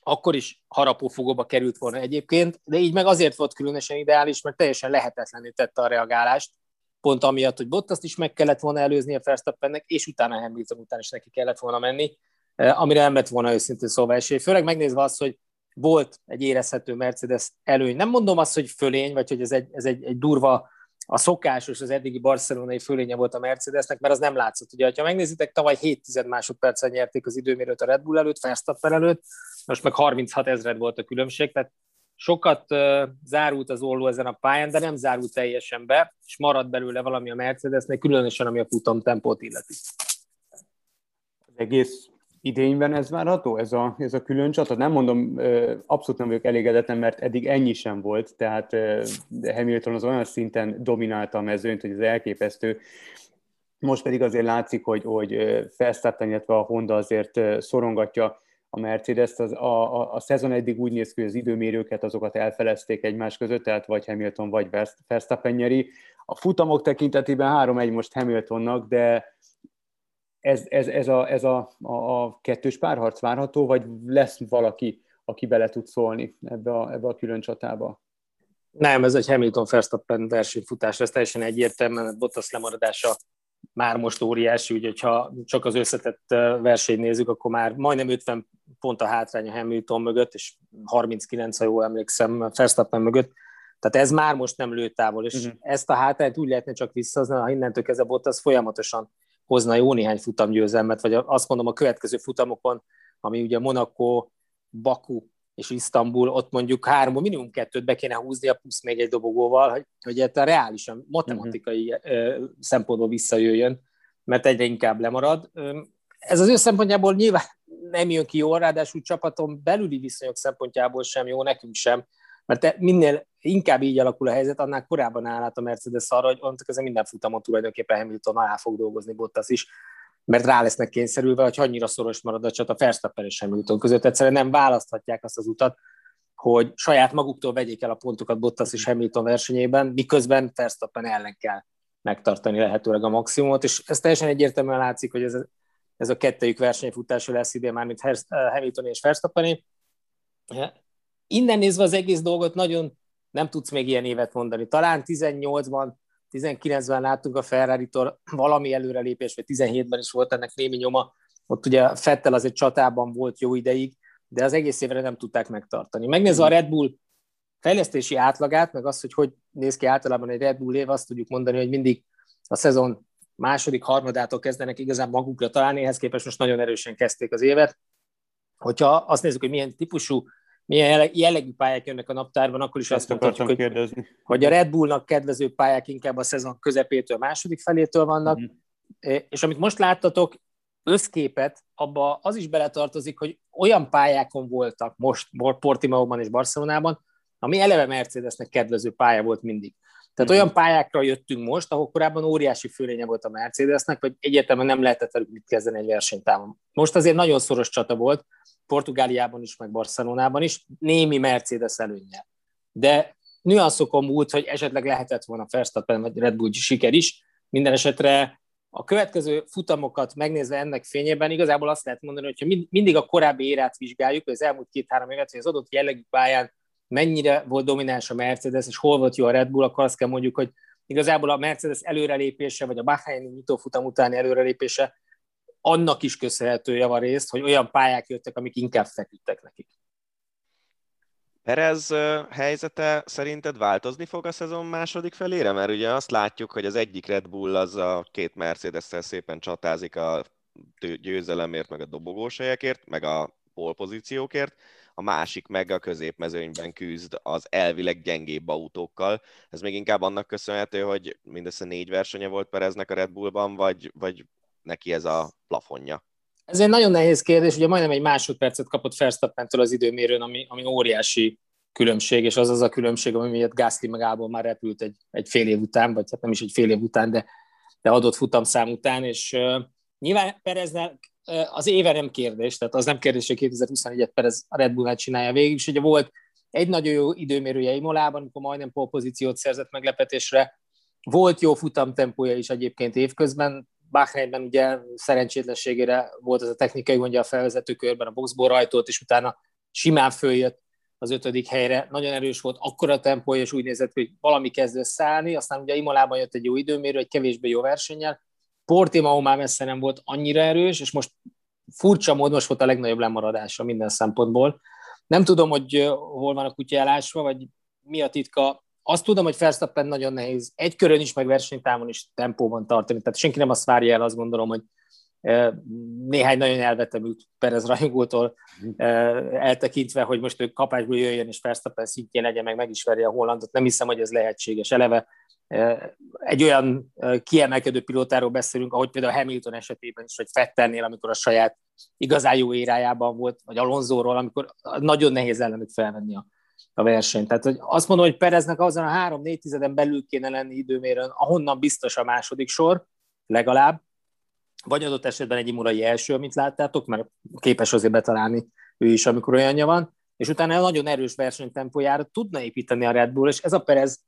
Akkor is harapófogóba került volna egyébként, de így meg azért volt különösen ideális, mert teljesen lehetetlenné tette a reagálást, pont amiatt, hogy Bottast is meg kellett volna előzni a Verstappennek, és utána Hamilton után is neki kellett volna menni, amire nem lett volna őszintén szóval esély. Főleg megnézve azt, hogy volt egy érezhető Mercedes előny. Nem mondom azt, hogy fölény, vagy hogy ez egy, ez egy, egy durva, a szokásos, az eddigi barcelonai fölénye volt a Mercedesnek, mert az nem látszott. Ugye, ha megnézitek, tavaly hét tized másodperccel nyerték az időmérőt a Red Bull előtt, Verstappen előtt, most meg harminchat ezred volt a különbség, tehát sokat uh, zárult az olló ezen a pályán, de nem zárult teljesen be, és maradt belőle valami a Mercedesnek, különösen ami a futam tempót illeti. Az egész idényben ez várható, ez a, ez a külön csata? Nem mondom, abszolút nem vagyok elégedetlen, mert eddig ennyi sem volt, tehát Hamilton az olyan szinten dominálta a mezőnyt, hogy ez elképesztő. Most pedig azért látszik, hogy, hogy Verstappen, illetve a Honda azért szorongatja a Mercedes-t. Az, a, a, a szezon eddig úgy néz ki, hogy az időmérőket azokat elfelezték egymás között, tehát vagy Hamilton, vagy Verstappen nyeri. A futamok tekintetében három egy most Hamiltonnak, de Ez, ez, ez, a, ez a, a, a kettős párharc várható, vagy lesz valaki, aki bele tud szólni ebbe a, ebbe a külön csatába? Nem, ez egy Hamilton-Verstappen versenyfutás, ez teljesen egyértelmű, mert Bottas lemaradása már most óriási, úgyhogy ha csak az összetett versenyt nézzük, akkor már majdnem ötven pont a hátrány a Hamilton mögött, és harminckilenc, ha jól emlékszem, Verstappen mögött. Tehát ez már most nem lőtávol, és uh-huh. ezt a hátrányt úgy lehetne csak visszahozni, ha innentől kezdve Bottas folyamatosan hozna jó néhány futamgyőzelmet, vagy azt mondom a következő futamokon, ami ugye Monaco, Baku és Isztambul, ott mondjuk három, minimum kettőt be kéne húzni, a plusz még egy dobogóval, hogy, hogy ezt reálisan, matematikai uh-huh. szempontból visszajöjjön, mert egyre inkább lemarad. Ez az ő szempontjából nyilván nem jön ki jól, ráadásul csapaton belüli viszonyok szempontjából sem jó, nekünk sem, mert minél inkább így alakul a helyzet, annál korábban áll át a Mercedes arra, hogy onnantól kezdve minden futamon tulajdonképpen Hamilton alá fog dolgozni Bottas is, mert rá lesznek kényszerülve, hogy annyira szoros marad a csata Verstappen és Hamilton között. Egyszerűen nem választhatják azt az utat, hogy saját maguktól vegyék el a pontokat Bottas és Hamilton versenyében, miközben Verstappen ellen kell megtartani lehetőleg a maximumot, és ez teljesen egyértelműen látszik, hogy ez, ez a kettejük versenyfutása lesz idén már, mint Hamilton és Verstappen. Innen nézve az egész dolgot nagyon nem tudsz még ilyen évet mondani. Talán tizennyolcban, tizenkilencben láttunk a Ferrari-tól valami előrelépés, vagy tizenhétben is volt ennek némi nyoma. Ott ugye Vettel azért csatában volt jó ideig, de az egész évre nem tudták megtartani. Megnézve a Red Bull fejlesztési átlagát, meg azt, hogy hogy néz ki általában egy Red Bull év, azt tudjuk mondani, hogy mindig a szezon második, harmadától kezdenek igazán magukra találni, ehhez képest most nagyon erősen kezdték az évet. Hogyha azt nézzük, hogy milyen típusú, milyen jellegű pályák jönnek a naptárban, akkor is azt mondhatjuk, hogy, hogy a Red Bullnak kedvező pályák inkább a szezon közepétől, második felétől vannak, mm-hmm. és amit most láttatok, összképet, abba az is beletartozik, hogy olyan pályákon voltak most Portimaóban és Barcelonában, ami eleve Mercedesnek kedvező pálya volt mindig. Tehát mm-hmm. olyan pályákra jöttünk most, ahol korábban óriási fölénye volt a Mercedesnek, vagy egyértelműen nem lehetett velük mit kezdeni egy versenytávon. Most azért nagyon szoros csata volt, Portugáliában is, meg Barcelonában is, némi Mercedes előnnyel. De nüanszokon múlt, hogy esetleg lehetett volna Verstappen vagy Red Bull siker is. Minden esetre a következő futamokat megnézve ennek fényében igazából azt lehet mondani, hogyha mindig a korábbi érát vizsgáljuk, hogy az elmúlt két-három évet, hogy az adott jellegű pályán mennyire volt domináns a Mercedes, és hol volt jó a Red Bull, akkor azt kell mondjuk, hogy igazából a Mercedes előrelépése, vagy a Bahreini nyitófutam utáni előrelépése annak is köszönhető javarészt, hogy olyan pályák jöttek, amik inkább feküdtek nekik. Perez helyzete szerinted változni fog a szezon második felére? Mert ugye azt látjuk, hogy az egyik Red Bull az a két Mercedes-szel szépen csatázik a győzelemért, meg a dobogóselyekért, meg a pole pozíciókért, a másik meg a középmezőnyben küzd az elvileg gyengébb autókkal. Ez még inkább annak köszönhető, hogy mindössze négy versenye volt Pereznek a Red Bullban, vagy, vagy neki ez a plafonja? Ez egy nagyon nehéz kérdés, ugye majdnem egy másodpercet kapott Verstappentől az időmérőn, ami, ami óriási különbség, és az az a különbség, ami miatt Gasly meg Albon már repült egy, egy fél év után, vagy hát nem is egy fél év után, de, de adott futamszám után, és uh, nyilván Pereznek uh, az éve nem kérdés, tehát az nem kérdés, hogy kétezer-huszonnégyet Perez a Red Bullnál csinálja végig, és ugye volt egy nagyon jó időmérője Imolában, amikor majdnem pole pozíciót szerzett meglepetésre, volt jó futamtempója is egyébként évközben, Bahreinben ugye szerencsétlenségére volt az a technikai gondja a felvezető körben, a boxból rajtolt, és utána simán följött az ötödik helyre. Nagyon erős volt, akkora tempója, és úgy nézett, hogy valami kezd összeállni. Aztán ugye Imolában jött egy jó időmérő, egy kevésbé jó versennyel. Portimao már messze nem volt annyira erős, és most furcsa módon most volt a legnagyobb lemaradása minden szempontból. Nem tudom, hogy hol van a kutya elásva, vagy mi a titka. Azt tudom, hogy Verstappen nagyon nehéz egy körön is, meg versenytávon is tempóban tartani. Tehát senki nem azt várja el, azt gondolom, hogy néhány nagyon elvetemült Perez rajongótól eltekintve, hogy most ő kapásból jöjjön, és Verstappen szintjén legyen, meg meg is verje a Hollandot. Nem hiszem, hogy ez lehetséges. Eleve egy olyan kiemelkedő pilótáról beszélünk, ahogy például Hamilton esetében is, vagy Vettelnél, amikor a saját igazán jó érájában volt, vagy Alonsoról, amikor nagyon nehéz ellenük felvenni a a verseny. Tehát hogy azt mondom, hogy Pereznek azon a három-négy tizeden belül kéne lenni időmérőn, ahonnan biztos a második sor, legalább, vagy adott esetben egy imurai első, amit láttátok, mert képes azért betalálni ő is, amikor olyanja van, és utána nagyon erős versenytempójára tudna építeni a Red Bull, és ez a Perez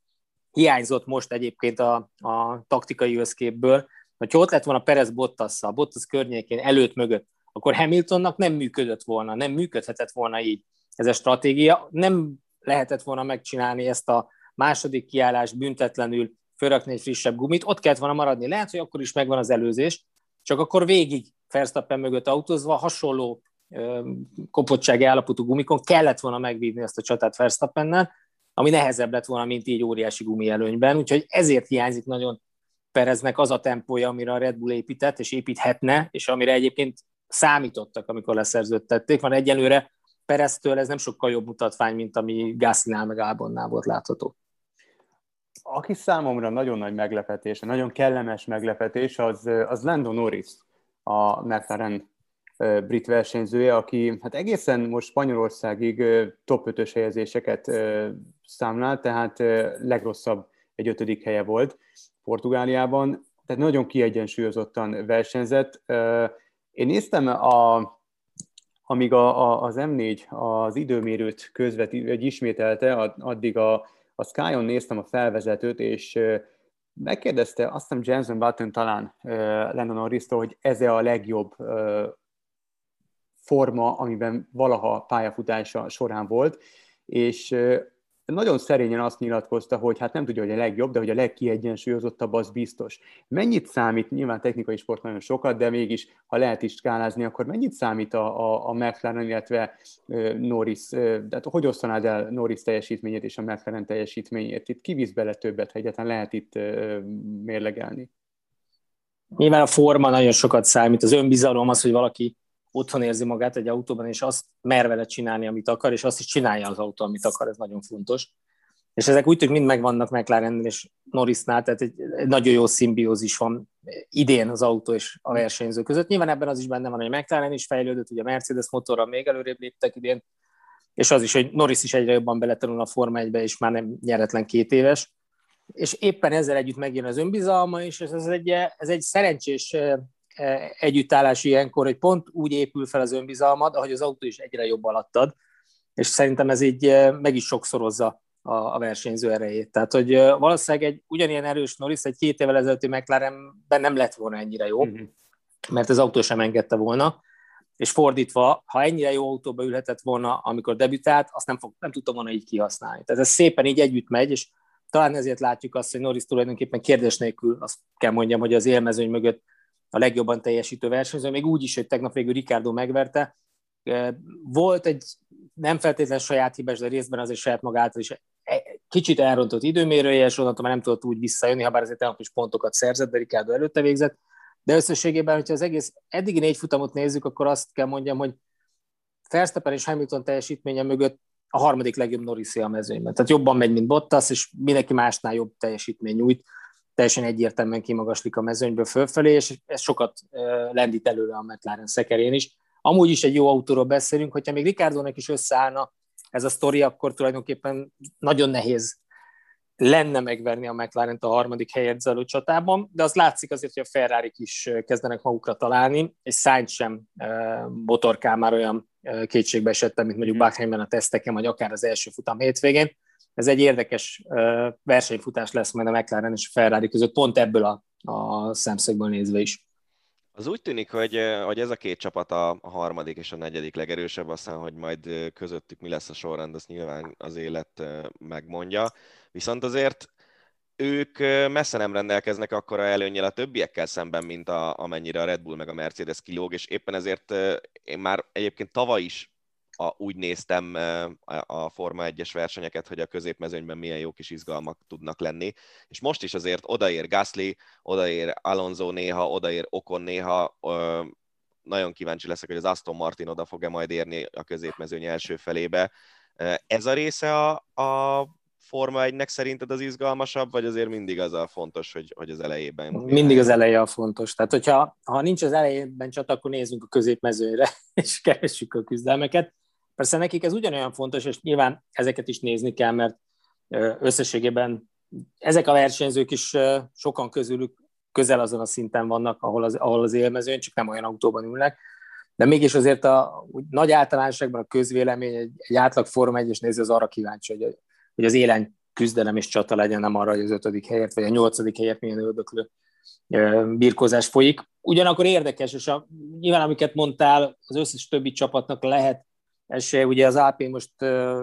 hiányzott most egyébként a, a taktikai összképből, hogyha ott lett volna Perez Bottasszal, Bottas környékén, előtt, mögött, akkor Hamiltonnak nem működött volna, nem működhetett volna így ez a stratégia, nem lehetett volna megcsinálni ezt a második kiállást büntetlenül, fölrakni egy frissebb gumit, ott kellett volna maradni. Lehet, hogy akkor is megvan az előzés, csak akkor végig Verstappen mögött autózva, hasonló ö, kopottsági állapotú gumikon kellett volna megvívni ezt a csatát Verstappennel, ami nehezebb lett volna, mint így óriási gumielőnyben, úgyhogy ezért hiányzik nagyon Pereznek az a tempója, amire a Red Bull épített, és építhetne, és amire egyébként számítottak, amikor leszerződtették. Van egyelőre Pereztől ez nem sokkal jobb mutatvány, mint ami Gaslynál meg Albonnál volt látható. Aki számomra nagyon nagy meglepetés, nagyon kellemes meglepetés, az, az Lando Norris, a McLaren brit versenyzője, aki hát egészen most Spanyolországig top ötös helyezéseket számlált, tehát legrosszabb egy ötödik helye volt Portugáliában, tehát nagyon kiegyensúlyozottan versenyzett. Én néztem a amíg a, a, az em négy az időmérőt közvetít, egy ismételte, addig a, a Skyon néztem a felvezetőt, és megkérdezte, azt hiszem Jenson Button talán Lando Norristól, hogy ez a legjobb forma, amiben valaha pályafutása során volt, és nagyon szerényen azt nyilatkozta, hogy hát nem tudja, hogy a legjobb, de hogy a legkiegyensúlyozottabb, az biztos. Mennyit számít, nyilván technikai sport nagyon sokat, de mégis, ha lehet is skálázni, akkor mennyit számít a, a, a McLaren, illetve uh, Norris, uh, tehát hogy osztanád el Norris teljesítményét és a McLaren teljesítményét? Itt ki visz bele többet, ha egyáltalán lehet itt uh, mérlegelni? Nyilván a forma nagyon sokat számít, az önbizalom az, hogy valaki otthon érzi magát egy autóban, és azt mer vele csinálni, amit akar, és azt is csinálja az autó, amit akar, ez nagyon fontos. És ezek úgy tűnik mind megvannak McLarennel és Norrisnál, tehát egy, egy nagyon jó szimbiózis van idén az autó és a versenyző között. Nyilván ebben az is benne van, hogy McLaren is fejlődött, ugye a Mercedes motorral még előrébb léptek idén, és az is, hogy Norris is egyre jobban beletanul a Forma egybe, és már nem nyeretlen két éves. És éppen ezzel együtt megjön az önbizalma, és ez egy, ez egy szerencsés együttállás ilyenkor, hogy pont úgy épül fel az önbizalmad, ahogy az autó is egyre jobb alattad, és szerintem ez így meg is sokszorozza a versenyző erejét. Tehát, hogy valószínűleg egy ugyanilyen erős Norris egy két évvel ezelőtti McLarenben nem lett volna ennyire jó, mm-hmm. mert az autó sem engedte volna, és fordítva, ha ennyire jó autóba ülhetett volna, amikor debütált, azt nem, fog, nem tudta volna így kihasználni. Tehát ez szépen így együtt megy, és talán ezért látjuk azt, hogy Norris tulajdonképpen kérdés nélkül, azt kell mondjam, hogy az élmezőny mögött a legjobban teljesítő versenyző, még úgy is, hogy tegnap végül Ricardo megverte. Volt egy nem feltétlen saját hibás, de részben azért saját maga által is kicsit elrontott időmérője, és onnantól már nem tudott úgy visszajönni, ha bár azért tegnap is pontokat szerzett, de Ricardo előtte végzett. De összességében, hogyha az egész eddigi négy futamot nézzük, akkor azt kell mondjam, hogy Verstappen és Hamilton teljesítménye mögött a harmadik legjobb Norris-i a mezőnyben. Tehát jobban megy, mint Bottas, és mindenki másnál jobb teljesítmény nyújt. Teljesen egyértelműen kimagaslik a mezőnyből fölfelé, és ez sokat lendít előre a McLaren szekerén is. Amúgy is egy jó autóról beszélünk, hogyha még Ricardónak is összeállna ez a sztori, akkor tulajdonképpen nagyon nehéz lenne megverni a McLarent a harmadik helyért zajló csatában, de az látszik azért, hogy a Ferrarik is kezdenek magukra találni, és Sainz sem botorkál már olyan kétségbe esettem, mint mondjuk Bahreinben a teszteken, vagy akár az első futam hétvégén. Ez egy érdekes versenyfutás lesz majd a McLaren és a Ferrari között, pont ebből a, a szemszögből nézve is. Az úgy tűnik, hogy, hogy ez a két csapat a harmadik és a negyedik legerősebb, aztán, hogy majd közöttük mi lesz a sorrend, azt nyilván az élet megmondja. Viszont azért ők messze nem rendelkeznek akkora előnnyel a többiekkel szemben, mint a, amennyire a Red Bull meg a Mercedes kilóg, és éppen ezért én már egyébként tavaly is A, úgy néztem a Forma egyes versenyeket, hogy a középmezőnyben milyen jó kis izgalmak tudnak lenni. És most is azért odaér Gasly, odaér Alonso néha, odaér Ocon néha. Ö, nagyon kíváncsi leszek, hogy az Aston Martin oda fog-e majd érni a középmezőny első felébe. Ez a része a, a Forma egynek szerinted az izgalmasabb, vagy azért mindig az a fontos, hogy, hogy az elejében? Mindig az eleje a fontos. Tehát, hogyha ha nincs az elejében csata, akkor nézzünk a középmezőnyre, és keressük a küzdelmeket. Persze nekik ez ugyanolyan fontos, és nyilván ezeket is nézni kell, mert összességében ezek a versenyzők is sokan közülük közel azon a szinten vannak, ahol az, ahol az élmezőn, csak nem olyan autóban ülnek. De mégis azért a nagy általánosságban a közvélemény egy, egy átlag Forma egyes néző az arra kíváncsi, hogy, hogy az élen küzdelem és csata legyen, nem arra, hogy az ötödik helyért, vagy a nyolcadik helyért milyen öldöklő birkózás folyik. Ugyanakkor érdekes, és a, nyilván amiket mondtál, az összes többi csapatnak lehet esély, ugye az á pé most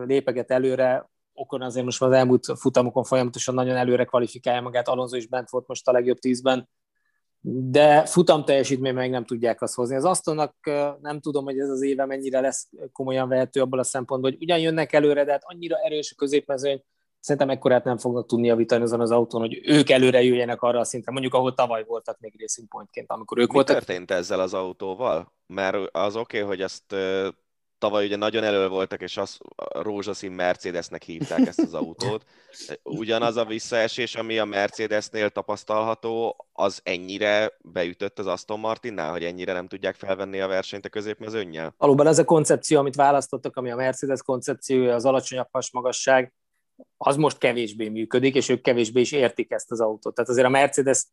lépeget előre, Okon azért most az elmúlt futamokon folyamatosan nagyon előre kvalifikálja magát, Alonso is bent volt most a legjobb tízben, de futam teljesítmény meg nem tudják azt hozni. Az Astonnak nem tudom, hogy ez az éve mennyire lesz komolyan vehető abból a szempontból, hogy ugyan jönnek előre, de hát annyira erős a középmezőny, szerintem ekkorát nem fognak tudni javítani azon az autón, hogy ők előre jöjjenek arra a szintre, mondjuk ahol tavaly voltak még racing pointként, amikor ők Mi voltak. Mi történt ezzel az autóval? Mert az oké, okay, hogy ezt tavaly ugye nagyon elő voltak, és az rózsaszín Mercedesnek hívták ezt az autót. Ugyanaz a visszaesés, ami a Mercedesnél tapasztalható, az ennyire beütött az Aston Martinnál, hogy ennyire nem tudják felvenni a versenyt a középmezőnnyel? Valóban ez a koncepció, amit választottak, ami a Mercedes koncepciója, az alacsonyabb hasmagasság, az most kevésbé működik, és ők kevésbé is értik ezt az autót. Tehát azért a Mercedes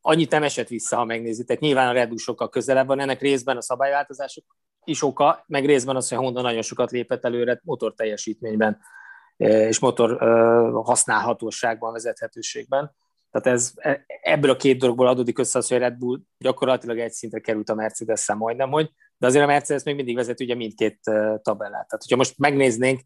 annyit nem esett vissza, ha megnézitek. Nyilván a Red Bull sokkal közelebb van, ennek részben a szabályváltozások is oka, meg részben az, hogy Honda nagyon sokat lépett előre motor teljesítményben és motor használhatóságban, vezethetőségben. Tehát ez, ebből a két dologból adódik össze az, hogy Red Bull gyakorlatilag egy szintre került a Mercedes-szel majdnem, hogy, de azért a Mercedes még mindig vezet ugye mindkét tabellát. Tehát, hogyha most megnéznénk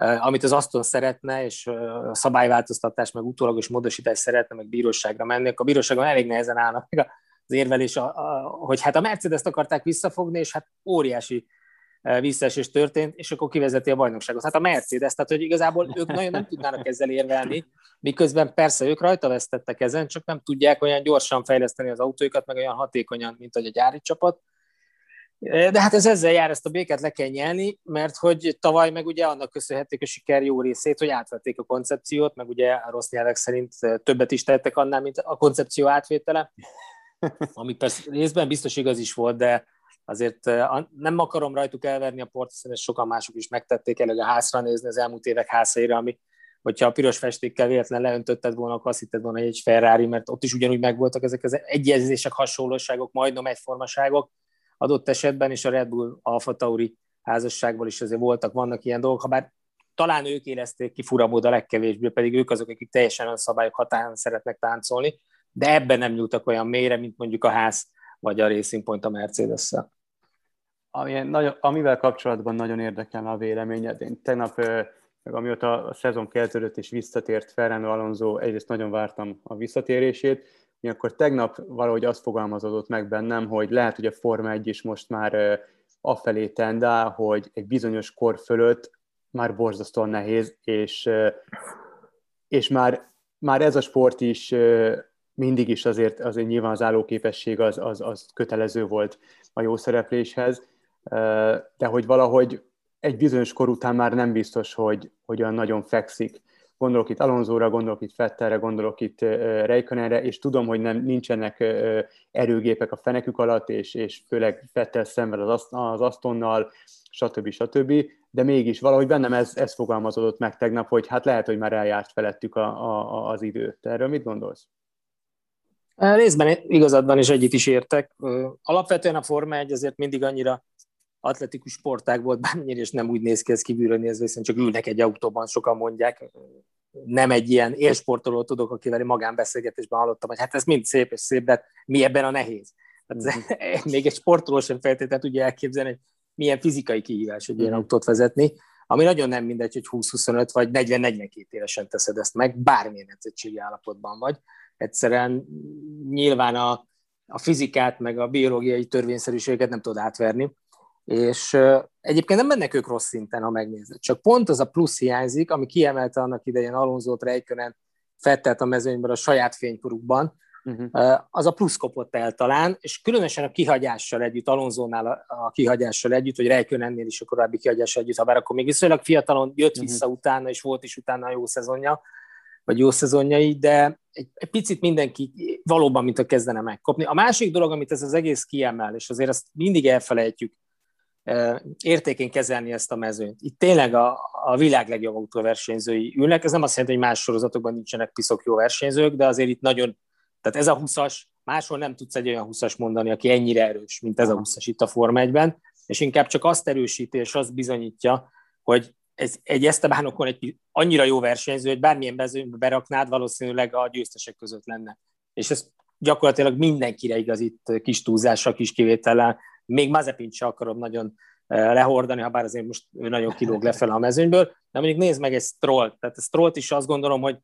amit az Aston szeretne, és szabályváltoztatás, meg utólagos módosítás szeretne, meg bíróságra menni, akkor a bíróságon elég nehezen állnak meg az érvelés, a, a, hogy hát a Mercedes-t akarták visszafogni, és hát óriási visszaesés történt, és akkor kivezeti a bajnokságot. Hát a Mercedes, tehát hogy igazából ők nagyon nem tudnának ezzel érvelni, miközben persze ők rajta vesztettek ezen, csak nem tudják olyan gyorsan fejleszteni az autóikat, meg olyan hatékonyan, mint hogy a gyári csapat. De hát ez ezzel jár, ezt a békát le kell nyelni, mert hogy tavaly meg ugye annak köszönhették a siker jó részét, hogy átvették a koncepciót, meg ugye a rossz nyelvek szerint többet is tettek annál, mint a koncepció átvétele, ami persze részben biztos igaz is volt, de azért nem akarom rajtuk elverni a port, hiszen sokan mások is megtették, elég a házra nézni, az elmúlt évek házaira, ami, hogyha a piros festékkel véletlen leöntötted volna, akkor azt hitted volna, hogy egy Ferrari, mert ott is ugyanúgy megvoltak ezek az egyezések, hasonlóságok, majdnem egyformaságok adott esetben, és a Red Bull Alfa Tauri házasságból is azért voltak, vannak ilyen dolgok, ha bár talán ők érezték ki furamód a legkevésbé, pedig ők azok, akik teljesen a szabályok határán szeretnek táncolni, de ebben nem nyúltak olyan mélyre, mint mondjuk a ház vagy a Racing Point a Mercedes-szel. Amivel kapcsolatban nagyon érdekelne a véleményed. Én tegnap, amióta a szezon kezdődött és visszatért Fernando Alonso, egyrészt nagyon vártam a visszatérését, akkor tegnap valahogy azt fogalmazódott meg bennem, hogy lehet, hogy a Forma egy is most már afelé tendál, hogy egy bizonyos kor fölött már borzasztóan nehéz, és, és már, már ez a sport is mindig is azért, azért nyilván az állóképesség az, az, az kötelező volt a jó szerepléshez, de hogy valahogy egy bizonyos kor után már nem biztos, hogy, hogy olyan nagyon fekszik. Gondolok itt Alonsóra, gondolok itt Vettelre, gondolok itt Räikkönenre, és tudom, hogy nem, nincsenek erőgépek a fenekük alatt, és, és főleg Vettel szenved az Astonnal, stb. stb. De mégis valahogy bennem ez, ez fogalmazódott meg tegnap, hogy hát lehet, hogy már eljárt felettük a, a, az időt. Erről mit gondolsz? Részben igazadban is együtt is értek. Alapvetően a Forma egy azért mindig annyira atletikus sportág volt, bármennyire, és nem úgy néz ki ez kívülről nézve, hiszen csak ülnek egy autóban, sokan mondják. Nem egy ilyen élsportoló tudok, akivel magánbeszélgetésben hallottam, hogy hát ez mind szép és szép, de mi ebben a nehéz? Hát még egy sportoló sem feltétlenül tudja elképzelni, hogy milyen fizikai kihívás egy ilyen autót vezetni, ami nagyon nem mindegy, hogy húsz-huszonöt vagy negyven-negyvenkét évesen teszed ezt meg, bármilyen edzettségi állapotban vagy. Egyszerűen nyilván a, a fizikát, meg a biológiai törvényszerűséget nem tud átverni, és uh, egyébként nem mennek ők rossz szinten, ha megnézed. Csak pont az a plusz hiányzik, ami kiemelte annak idején Alonsót, Räikkönen, Vettelt a mezőnyben a saját fénykorukban, uh-huh. uh, az a plusz kopott el talán, és különösen a kihagyással együtt, Alonsónál a, a kihagyással együtt, vagy Räikkönennél is a korábbi kihagyással együtt, ha bár akkor még viszonylag fiatalon jött vissza uh-huh. utána, és volt is utána jó szezonja, vagy jó szezonjai, de egy, egy picit mindenki valóban, mint a kezdene megkopni. A másik dolog, amit ez az egész kiemel, és azért azt mindig elfelejtjük értékén kezelni ezt a mezőnyt. Itt tényleg a, a világ legjobb autóversenyzői ülnek, ez nem azt jelenti, hogy más sorozatokban nincsenek piszok jó versenyzők, de azért itt nagyon, tehát ez a huszas, máshol nem tudsz egy olyan huszas mondani, aki ennyire erős, mint ez a huszas itt a Forma egyben, és inkább csak azt erősíti, és azt bizonyítja, hogy ez, egy Estebanokon egy annyira jó versenyző, hogy bármilyen mezőnybe beraknád, valószínűleg a győztesek között lenne. És ez gyakorlatilag mindenkire igaz itt, kis túlzással, kis kivétellel. Még Mazepint se akarom nagyon lehordani, ha bár azért most ő nagyon kilóg lefele a mezőnyből, de mondjuk nézd meg egy Strollt. Tehát a Strollt is azt gondolom, hogy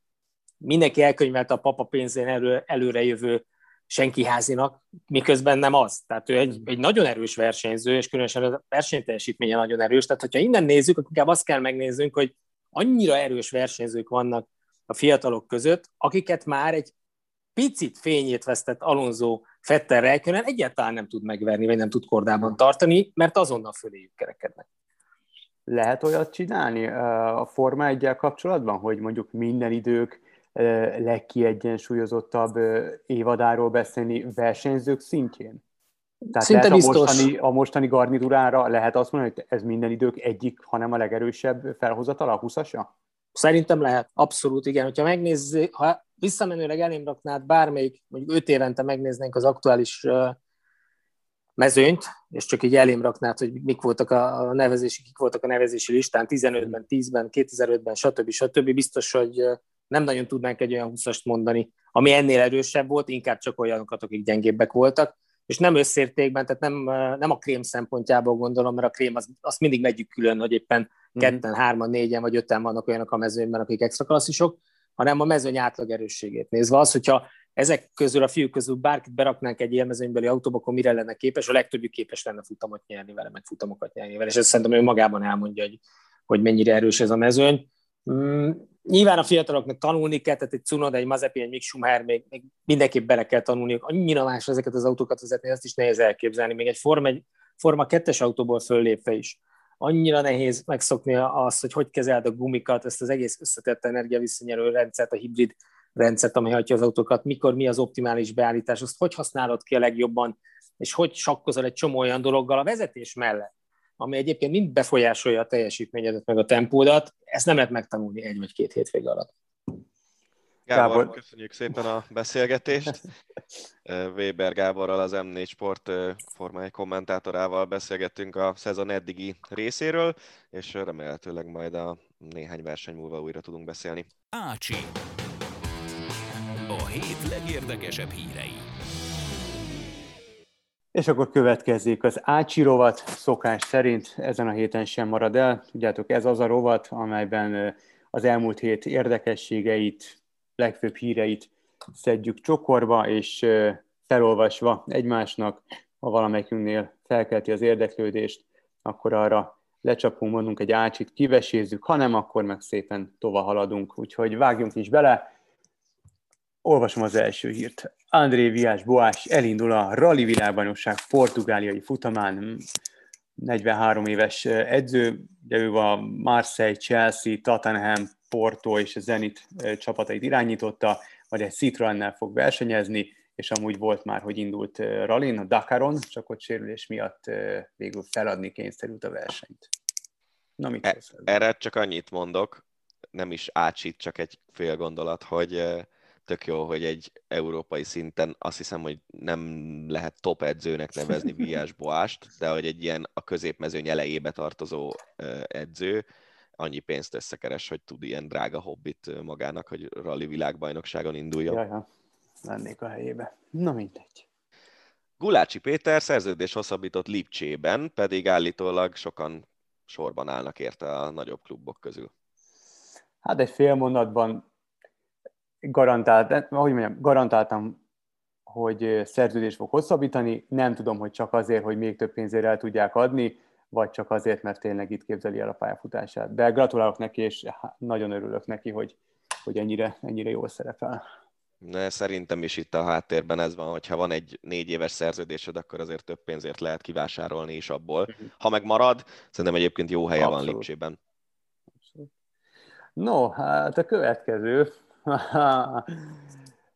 mindenki elkönyvelte a papa pénzén elő, előrejövő senkiházinak, miközben nem az. Tehát ő egy, egy nagyon erős versenyző, és különösen a versenyteljesítménye nagyon erős. Tehát hogyha innen nézzük, akkor inkább azt kell megnéznünk, hogy annyira erős versenyzők vannak a fiatalok között, akiket már egy picit fényét vesztett Alonso, Vettel, Räikkönen egyáltalán nem tud megverni, vagy nem tud kordában tartani, mert azonnal föléjük kerekednek. Lehet olyat csinálni a Forma eggyel kapcsolatban, hogy mondjuk minden idők legkiegyensúlyozottabb évadáról beszélni versenyzők szintjén? Tehát szinte lehet a mostani, a mostani garnitúrára lehet azt mondani, hogy ez minden idők egyik, hanem a legerősebb felhozatala, a huszasa? Szerintem lehet, abszolút igen. Hogyha megnézzük, ha visszamenőleg elém raknád bármelyik, mondjuk öt évente megnéznénk az aktuális mezőnyt, és csak így elém raknád, hogy mik voltak a nevezési, kik voltak a nevezési listán, tizenötben, tízben, kétezer-ötben, stb. stb. Biztos, hogy nem nagyon tudnánk egy olyan huszast mondani, ami ennél erősebb volt, inkább csak olyanokat, akik gyengébbek voltak, és nem összértékben, tehát nem, nem a krém szempontjából gondolom, mert a krém az, azt mindig megyük külön, hogy éppen ketten, hárman, négyen vagy ötten vannak olyanok a mezőnyben, akik extra klasszisok, hanem a mezőny átlag erősségét nézve az, hogyha ezek közül, a fiúk közül bárkit beraknánk egy élmezőnybeli autóba, akkor mire lenne képes, a legtöbbjük képes lenne futamot nyerni vele, meg futamokat nyerni vele, és ezt szerintem ő magában elmondja, hogy, hogy mennyire erős ez a mezőny. Mm, nyilván a fiataloknak tanulni kell, tehát egy Cunoda, egy Mazepi, egy Mick Schumacher, még, még mindenképp bele kell tanulni, annyira más ezeket az autókat vezetni, ezt is nehéz elképzelni, még egy Forma, egy Forma kettes autóból föllépve is. Annyira nehéz megszokni azt, hogy hogy kezeld a gumikat, ezt az egész összetett energiavisszanyerő rendszert, a hibrid rendszert, amely hatja az autókat, mikor mi az optimális beállítás, azt hogy használod ki a legjobban, és hogy sakkozol egy csomó olyan dologgal a vezetés mellett, ami egyébként mind befolyásolja a teljesítményedet, meg a tempódat, ezt nem lehet megtanulni egy vagy két hétvége alatt. Gábor, Gábor, köszönjük szépen a beszélgetést. Wéber Gáborral, az em négy Sport formai kommentátorával beszélgettünk a szezon eddigi részéről, és remélhetőleg majd a néhány verseny múlva újra tudunk beszélni. Ácsi. A hét legérdekesebb hírei. És akkor következzék az Ácsi rovat, szokás szerint ezen a héten sem marad el. Tudjátok, ez az a rovat, amelyben az elmúlt hét érdekességeit, legfőbb híreit szedjük csokorba, és felolvasva egymásnak, ha valamelyikünknél felkelti az érdeklődést, akkor arra lecsapunk, mondunk egy ácsit, kivesézzük, ha nem, akkor meg szépen tova haladunk. Úgyhogy vágjunk is bele. Olvasom az első hírt. André Villas-Boas elindul a rali világbajnokság portugáliai futamán. negyvenhárom éves edző, de ő a Marseille, Chelsea, Tottenham, Porto és a Zenit csapatait irányította, vagy egy Citroennel fog versenyezni, és amúgy volt már, hogy indult rallin, a Dakaron, csak ott sérülés miatt végül feladni kényszerült a versenyt. Na, mit e- erre csak annyit mondok, nem is ácsít, csak egy fél gondolat, hogy tök jó, hogy egy európai szinten, azt hiszem, hogy nem lehet top edzőnek nevezni Villas-Boast, de hogy egy ilyen a középmezőny elejébe tartozó edző annyi pénzt összekeres, hogy tud ilyen drága hobbit magának, hogy rally világbajnokságon induljon. Jaja, lennék a helyébe. Na mindegy. Gulácsi Péter szerződés hosszabbított Lipcsében, pedig állítólag sokan sorban állnak érte a nagyobb klubok közül. Hát egy fél mondatban garantált, ahogy mondjam, garantáltam, hogy szerződést fog hosszabbítani, nem tudom, hogy csak azért, hogy még több pénzért el tudják adni, vagy csak azért, mert tényleg itt képzeli el a pályafutását. De gratulálok neki, és nagyon örülök neki, hogy, hogy ennyire, ennyire jól szerepel. De szerintem is itt a háttérben ez van, hogyha van egy négy éves szerződésed, akkor azért több pénzért lehet kivásárolni is abból. Ha megmarad, szerintem egyébként jó helye Abszolút. Van Lipcsében. Abszolút. No, hát a következő...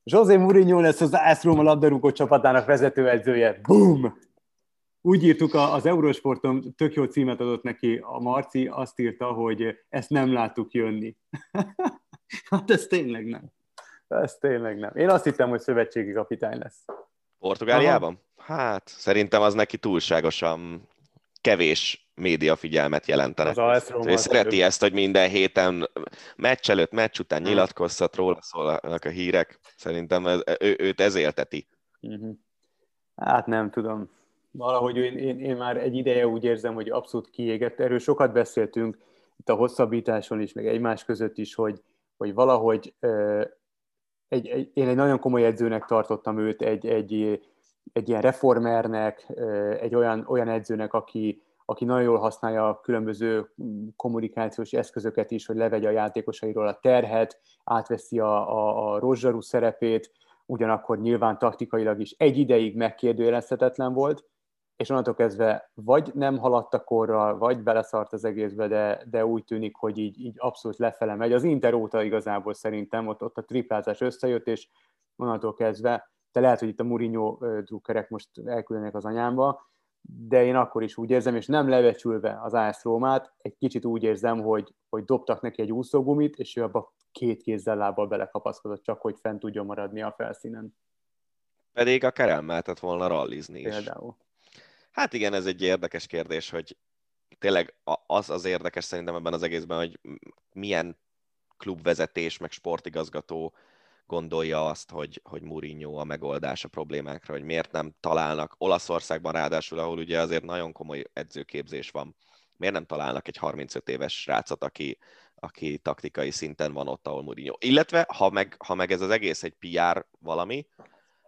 José Mourinho lesz az á es Róma labdarúgó csapatának vezetőedzője. Boom! Úgy írtuk, az Eurosporton tök jó címet adott neki a Marci, azt írta, hogy ezt nem láttuk jönni. Hát ez tényleg nem. Ez tényleg nem. Én azt hittem, hogy szövetségi kapitány lesz. Portugáliában? Aha. Hát, szerintem az neki túlságosan kevés média figyelmet jelentenek. Ő szereti ezt, hogy minden héten meccs előtt, meccs után nyilatkoztat, róla szólnak a hírek. Szerintem ez, ő, őt ez élteti. Hát nem tudom. Valahogy én, én, én már egy ideje úgy érzem, hogy abszolút kiégett. Erről sokat beszéltünk itt a hosszabbításon is, meg egymás között is, hogy, hogy valahogy eh, egy, egy, én egy nagyon komoly edzőnek tartottam őt, egy, egy, egy ilyen reformernek, egy olyan, olyan edzőnek, aki aki nagyon jól használja a különböző kommunikációs eszközöket is, hogy levegye a játékosairól a terhet, átveszi a, a, a rozsarú szerepét, ugyanakkor nyilván taktikailag is egy ideig megkérdőjelezhetetlen volt, és onnantól kezdve vagy nem haladt a korral, vagy beleszart az egészbe, de, de úgy tűnik, hogy így, így abszolút lefele megy. Az Inter óta igazából szerintem ott, ott a triplázás összejött, és onnantól kezdve, de lehet, hogy itt a Mourinho drukkerek most elküldenek az anyámba, de én akkor is úgy érzem, és nem levecsülve az á es Rómát, egy kicsit úgy érzem, hogy, hogy dobtak neki egy úszógumit, és ő abba két kézzel lábbal belekapaszkodott, csak hogy fent tudjon maradni a felszínen. Pedig akár elmehetett volna rallizni is. Például. Hát igen, ez egy érdekes kérdés, hogy tényleg az az érdekes szerintem ebben az egészben, hogy milyen klubvezetés, meg sportigazgató gondolja azt, hogy, hogy Mourinho a megoldás a problémákra, hogy miért nem találnak Olaszországban ráadásul, ahol ugye azért nagyon komoly edzőképzés van, miért nem találnak egy harmincöt éves srácot, aki, aki taktikai szinten van ott, ahol Mourinho. Illetve, ha meg, ha meg ez az egész egy pé er valami,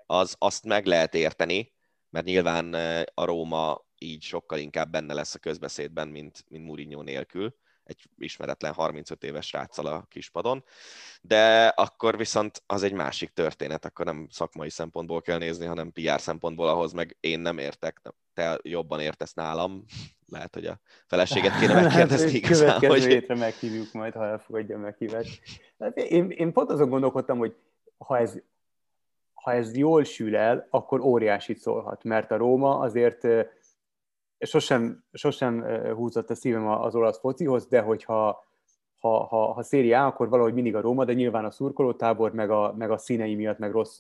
az azt meg lehet érteni, mert nyilván a Róma így sokkal inkább benne lesz a közbeszédben, mint, mint Mourinho nélkül, egy ismeretlen harmincöt éves sráccal a kispadon, de akkor viszont az egy másik történet, akkor nem szakmai szempontból kell nézni, hanem pé er szempontból, ahhoz meg én nem értek, te jobban értesz nálam, lehet, hogy a feleséget kéne megkérdezni igazán. Következő hétre meghívjuk majd, ha elfogadja a meghívást. Én, én pont azon gondolkodtam, hogy ha ez, ha ez jól sül el, akkor óriásit szólhat, mert a Róma azért Sosem, sosem húzott a szívem az olasz focihoz, de hogyha ha, ha, ha Serie A, akkor valahogy mindig a Róma, de nyilván a szurkolótábor, meg a, meg a színei miatt, meg rossz,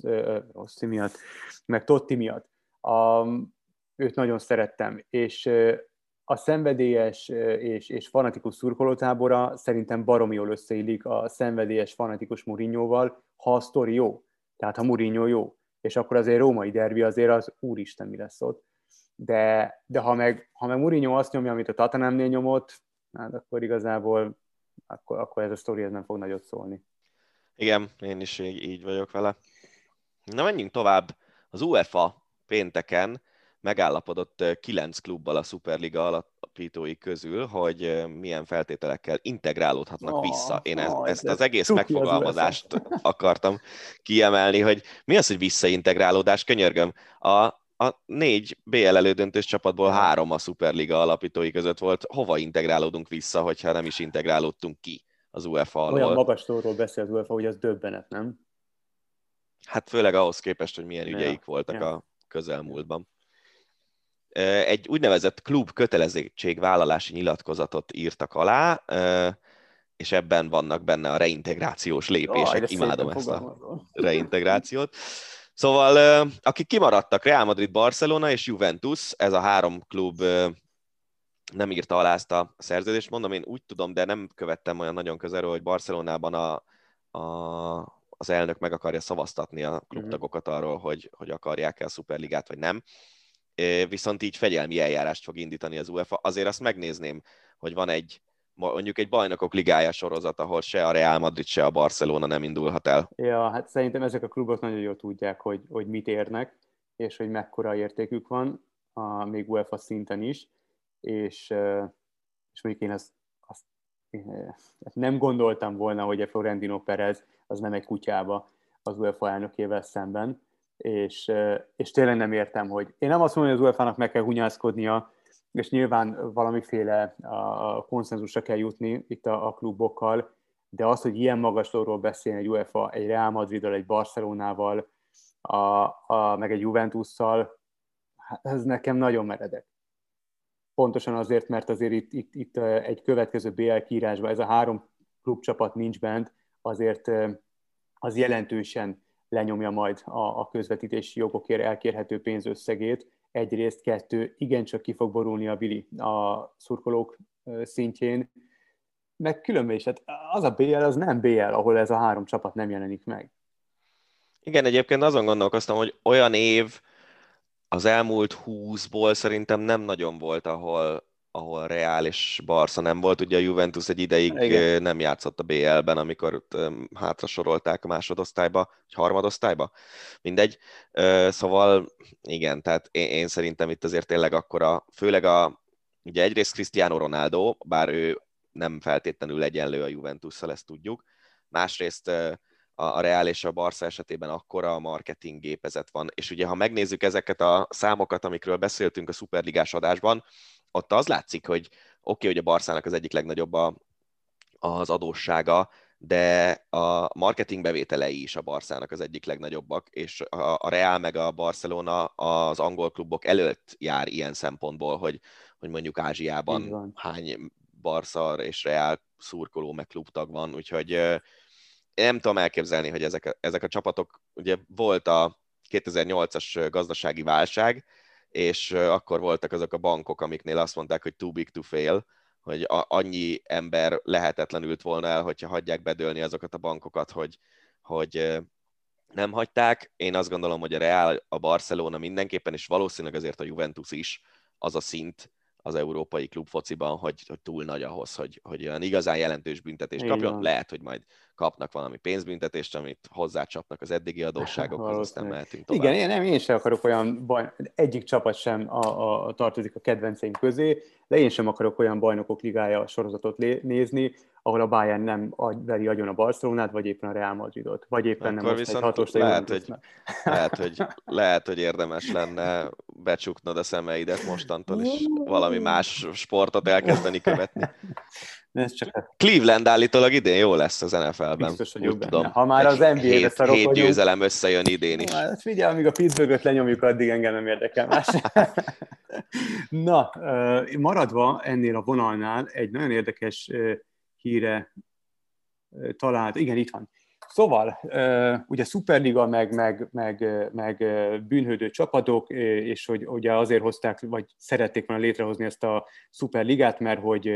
Rossi miatt, meg Totti miatt. A, őt nagyon szerettem, és a szenvedélyes és, és fanatikus szurkolótábora szerintem baromi jól összeillik a szenvedélyes fanatikus Mourinhoval, ha a sztori jó, tehát ha Mourinho jó, és akkor azért római derbi azért az úristen mi lesz ott. De, de ha meg, ha meg Mourinho azt nyomja, amit a Tottenhamnél nyomott, hát akkor igazából akkor, akkor ez a sztori ez nem fog nagyot szólni. Igen, én is így, így vagyok vele. Na, menjünk tovább. Az UEFA pénteken megállapodott kilenc klubbal a Szuperliga alapítói közül, hogy milyen feltételekkel integrálódhatnak oh, vissza. Én ez, oh, ezt az egész megfogalmazást az akartam kiemelni, hogy mi az, hogy visszaintegrálódás? Könyörgöm, a A négy bé el elődöntős csapatból három a Szuperliga alapítói között volt. Hova integrálódunk vissza, hogyha nem is integrálódtunk ki az UEFA alól? Olyan magas szóról beszél az UEFA, hogy az döbbenet, nem? Hát főleg ahhoz képest, hogy milyen ja, ügyeik voltak ja. a közelmúltban. Egy úgynevezett klub kötelezettségvállalási nyilatkozatot írtak alá, és ebben vannak benne a reintegrációs lépések. Oh, imádom ezt fogalmazom. a reintegrációt. Szóval, akik kimaradtak, Real Madrid, Barcelona és Juventus, ez a három klub nem írta alá ezt a szerződést, mondom, én úgy tudom, de nem követtem olyan nagyon közelről, hogy Barcelonában a, a, az elnök meg akarja szavaztatni a klubtagokat arról, hogy, hogy akarják-e a szuperligát, vagy nem. Viszont így fegyelmi eljárást fog indítani az UEFA. Azért azt megnézném, hogy van egy, mondjuk egy bajnokok ligája sorozat, ahol se a Real Madrid, se a Barcelona nem indulhat el. Ja, hát szerintem ezek a klubok nagyon jól tudják, hogy, hogy mit érnek, és hogy mekkora értékük van, a, még UEFA szinten is, és, és mondjuk én azt, azt én nem gondoltam volna, hogy a Florentino Perez az nem egy kutyába az UEFA elnökével szemben, és, és tényleg nem értem, hogy én nem azt mondom, hogy az u e fának meg kell hunyászkodnia, és nyilván valamiféle a konszenzusra kell jutni itt a, a klubokkal, de az, hogy ilyen magasról beszélni egy UEFA, egy Real Madriddal, egy Barcelonával, a, a, meg egy Juventusszal, ez nekem nagyon meredek. Pontosan azért, mert azért itt, itt, itt egy következő bé el kiírásban ez a három klubcsapat nincs bent, azért az jelentősen lenyomja majd a, a közvetítési jogokért elkérhető pénzösszegét. Egyrészt, kettő, igencsak ki fog borulni a bili a szurkolók szintjén, meg különben is, hát az a bé el, az nem bé el, ahol ez a három csapat nem jelenik meg. Igen, egyébként azon gondolkoztam, hogy olyan év az elmúlt húszból szerintem nem nagyon volt, ahol, ahol Real és Barca nem volt. Ugye a Juventus egy ideig igen. nem játszott a bé el-ben, amikor hátra sorolták a másodosztályba, vagy harmadosztályba. Mindegy. Szóval igen, tehát én, én szerintem itt azért tényleg akkora, főleg a, ugye egyrészt Cristiano Ronaldo, bár ő nem feltétlenül egyenlő a Juventusszal, ezt tudjuk. Másrészt a Real és a Barca esetében akkora a marketing gépezet van. És ugye, ha megnézzük ezeket a számokat, amikről beszéltünk a szuperligás adásban, ott az látszik, hogy oké, okay, hogy a Barszának az egyik legnagyobb a, az adóssága, de a marketing bevételei is a Barszának az egyik legnagyobbak, és a, a Real meg a Barcelona az angol klubok előtt jár ilyen szempontból, hogy, hogy mondjuk Ázsiában hány Barca és Real szurkoló meg klubtag van, úgyhogy én nem tudom elképzelni, hogy ezek, ezek a csapatok, ugye volt a kétezer-nyolcas gazdasági válság, és akkor voltak azok a bankok, amiknél azt mondták, hogy too big to fail, hogy annyi ember lehetetlenült volna el, hogyha hagyják bedőlni azokat a bankokat, hogy, hogy nem hagyták. Én azt gondolom, hogy a Real, a Barcelona mindenképpen, és valószínűleg azért a Juventus is az a szint, az európai klub fociban, hogy, hogy túl nagy ahhoz, hogy, hogy olyan igazán jelentős büntetést kapjon. Lehet, hogy majd kapnak valami pénzbüntetést, amit hozzácsapnak az eddigi adósságokhoz, aztán mehetünk tovább. Igen, én, nem, én sem akarok olyan baj, egyik csapat sem a, a, a tartozik a kedvenceim közé, de én sem akarok olyan Bajnokok Ligája sorozatot lé, nézni, ahol a Bayern nem veri agyon a Barcelonát, vagy éppen a Real Madridot, vagy éppen akkor nem azt egy hatost, lehet, hogy, lehet, hogy, lehet, hogy érdemes lenne becsuknod a szemeidet mostantól, és valami más sportot elkezdeni követni. Csak... Cleveland állítólag idén jó lesz az en ef el-ben. Biztos, hogy úgy tudom. Ha már az en bé á-re szarok vagyunk. Hét győzelem összejön idén is. Hát figyelj, amíg a Pittsburghöt lenyomjuk, addig engem nem érdekel más. Na, maradva ennél a vonalnál egy nagyon érdekes híre talált. Igen, itt van. Szóval, ugye Szuperliga, meg, meg, meg, meg bűnhődő csapatok, és hogy ugye azért hozták, vagy szerették volna létrehozni ezt a Szuperligát, mert hogy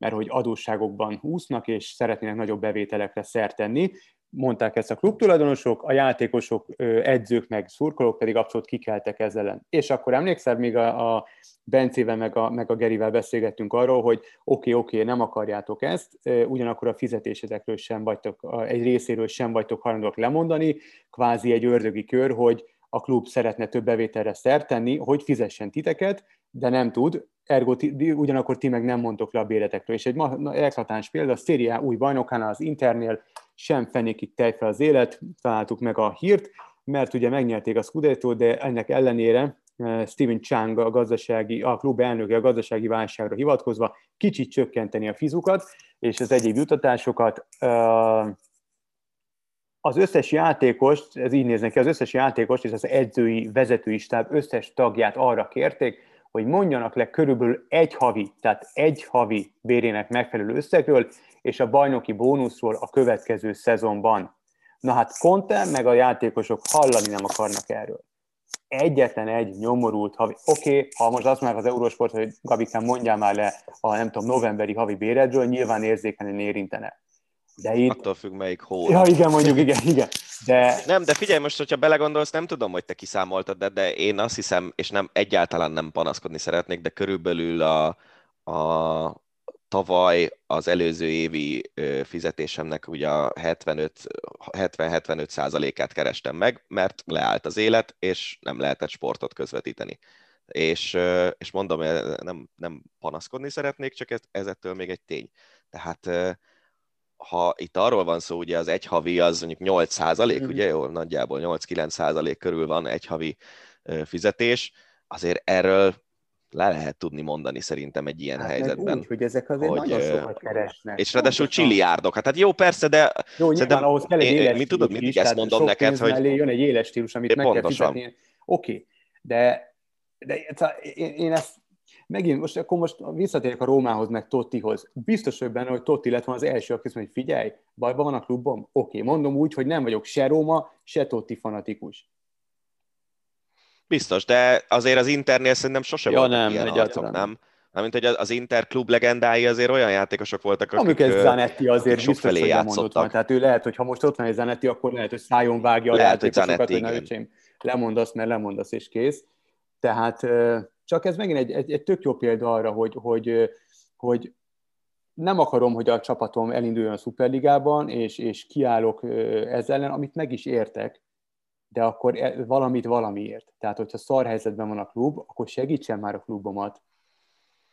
mert hogy adósságokban úsznak, és szeretnének nagyobb bevételekre szert tenni. Mondták ezt a klubtulajdonosok, a játékosok, edzők meg szurkolók pedig abszolút kikeltek ezzel ellen. És akkor emlékszel, még a, a Bencével meg a, meg a Gerivel beszélgettünk arról, hogy oké, oké, nem akarjátok ezt, ugyanakkor a fizetésedekről sem vagytok, egy részéről sem vagytok hajlandóak lemondani, kvázi egy ördögi kör, hogy a klub szeretne több bevételre szert tenni, hogy fizessen titeket, de nem tud, ergo ti, ugyanakkor ti meg nem mondtok le a béretekről. És egy eklatáns példa, a Serie A új bajnokánál, az Internél sem fenékig tej fel az élet, találtuk meg a hírt, mert ugye megnyerték a Scudettót, de ennek ellenére Steven Chang, a, gazdasági, a klub elnöke a gazdasági válságra hivatkozva kicsit csökkenteni a fizukat, és az egyéb juttatásokat. Az összes játékost, ez így néznek ki, az összes játékost és az edzői, vezetői stáb összes tagját arra kérték, hogy mondjanak le körülbelül egy havi, tehát egy havi bérének megfelelő összegről, és a bajnoki bónuszról a következő szezonban. Na hát Conte meg a játékosok hallani nem akarnak erről. Egyetlen egy nyomorult havi. Oké, okay, ha most azt már az Eurosport, hogy Gabikán mondjál már le a nem tudom, novemberi havi béredről, nyilván érzékenyen érintene. De itt... Attól függ, melyik hónap. Ja, igen, mondjuk, igen, igen. De... Nem, de figyelj most, hogyha belegondolsz, nem tudom, hogy te kiszámoltad, de, de én azt hiszem, és nem egyáltalán nem panaszkodni szeretnék, de körülbelül a, a tavaly az előző évi fizetésemnek ugye a hetvenöt, hetven-hetvenöt százalékát kerestem meg, mert leállt az élet, és nem lehetett sportot közvetíteni. És, és mondom, nem, nem panaszkodni szeretnék, csak ez, ez ettől még egy tény. Tehát... ha itt arról van szó, ugye az egyhavi az mondjuk nyolc százalék, mm-hmm. ugye jól nagyjából nyolc-kilenc százalék körül van egyhavi fizetés, azért erről le lehet tudni mondani szerintem egy ilyen hát helyzetben. Úgy, hogy ezek azért hogy, nagyon sokat keresnek. És ráadásul csiliárdok. Hát, hát jó, persze, de... Jó, nyilván ahhoz kell egy éles stílus is, tehát sok pénz mellé jön egy éles stílus, amit meg kell fizetni. Oké, de, de én, én ezt... Megint, most, akkor most visszatérek a Rómához, meg Tottihoz. Biztos vagyok benne, hogy Totti lett van az első, aki mondja, hogy figyelj, bajban van a klubom? Oké, mondom úgy, hogy nem vagyok se Róma, se Totti fanatikus. Biztos, de azért az Internél szerintem sose ja, voltak ilyen arcok, nem? Mint hogy az Inter klub legendái azért olyan játékosok voltak, akik sokfelé játszottak. Zanetti azért biztos, hogy lemondott van. Tehát ő lehet, hogy ha most ott van egy Zanetti, akkor lehet, hogy szájon vágja a lehet, játékosokat, hogy, Zanetti, hogy lemondasz, mert lemondasz, és kész. Tehát... Csak ez megint egy, egy, egy tök jó példa arra, hogy, hogy, hogy nem akarom, hogy a csapatom elinduljon a Szuperligában, és, és kiállok ezzel ellen, amit meg is értek, de akkor valamit valamiért. Tehát, hogyha szar helyzetben van a klub, akkor segítsen már a klubomat.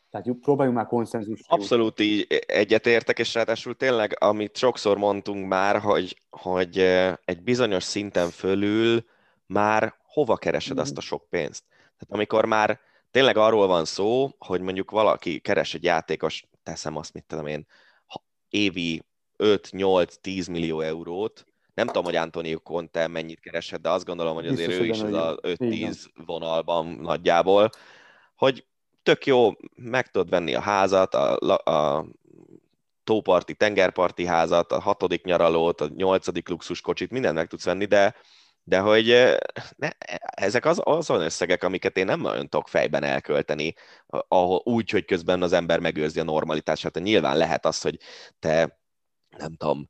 Tehát próbáljunk már konszenzust. Abszolút így egyetértek, és ráadásul tényleg, amit sokszor mondtunk már, hogy, hogy egy bizonyos szinten fölül már hova keresed azt a sok pénzt? Tehát amikor már tényleg arról van szó, hogy mondjuk valaki keres egy játékos, teszem azt, mit tudom én, évi öt-nyolc-tíz millió eurót, nem tudom, hogy Antonio Conte mennyit keresett, de azt gondolom, hogy azért ő is az a öt-tíz vonalban nagyjából, hogy tök jó, meg tudod venni a házat, a, a tóparti, tengerparti házat, a hatodik nyaralót, a nyolcadik luxuskocsit, mindent meg tudsz venni, de... de hogy ne, ezek az, azon összegek, amiket én nem nagyon tudok fejben elkölteni, ahol, úgy, hogy közben az ember megőrzi a normalitását. Nyilván lehet az, hogy te, nem tudom,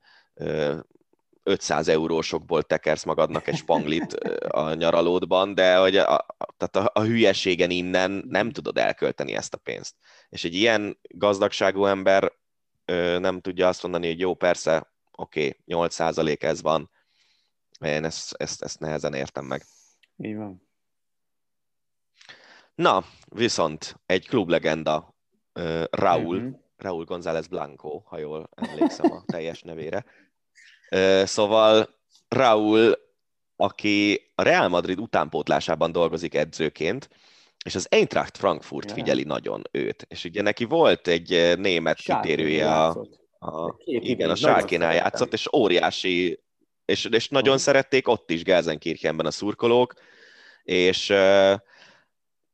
ötszáz eurósokból tekersz magadnak egy spanglit a nyaralódban, de hogy a, tehát a, a hülyeségen innen nem tudod elkölteni ezt a pénzt. És egy ilyen gazdagságú ember ö, nem tudja azt mondani, hogy jó, persze, oké, okay, nyolc százalék ez van. Én ezt, ezt, ezt nehezen értem meg. Így van. Na, viszont egy klublegenda, uh, Raúl, mm-hmm. Raúl González Blanco, ha jól emlékszem a teljes nevére. Uh, szóval Raúl, aki a Real Madrid utánpótlásában dolgozik edzőként, és az Eintracht Frankfurt yeah. figyeli nagyon őt. És ugye neki volt egy német kitérője, a, a, igen, a Schalkénál játszott, és óriási, és, és nagyon oh. szerették ott is Gelsenkirchenben a szurkolók, és... Uh,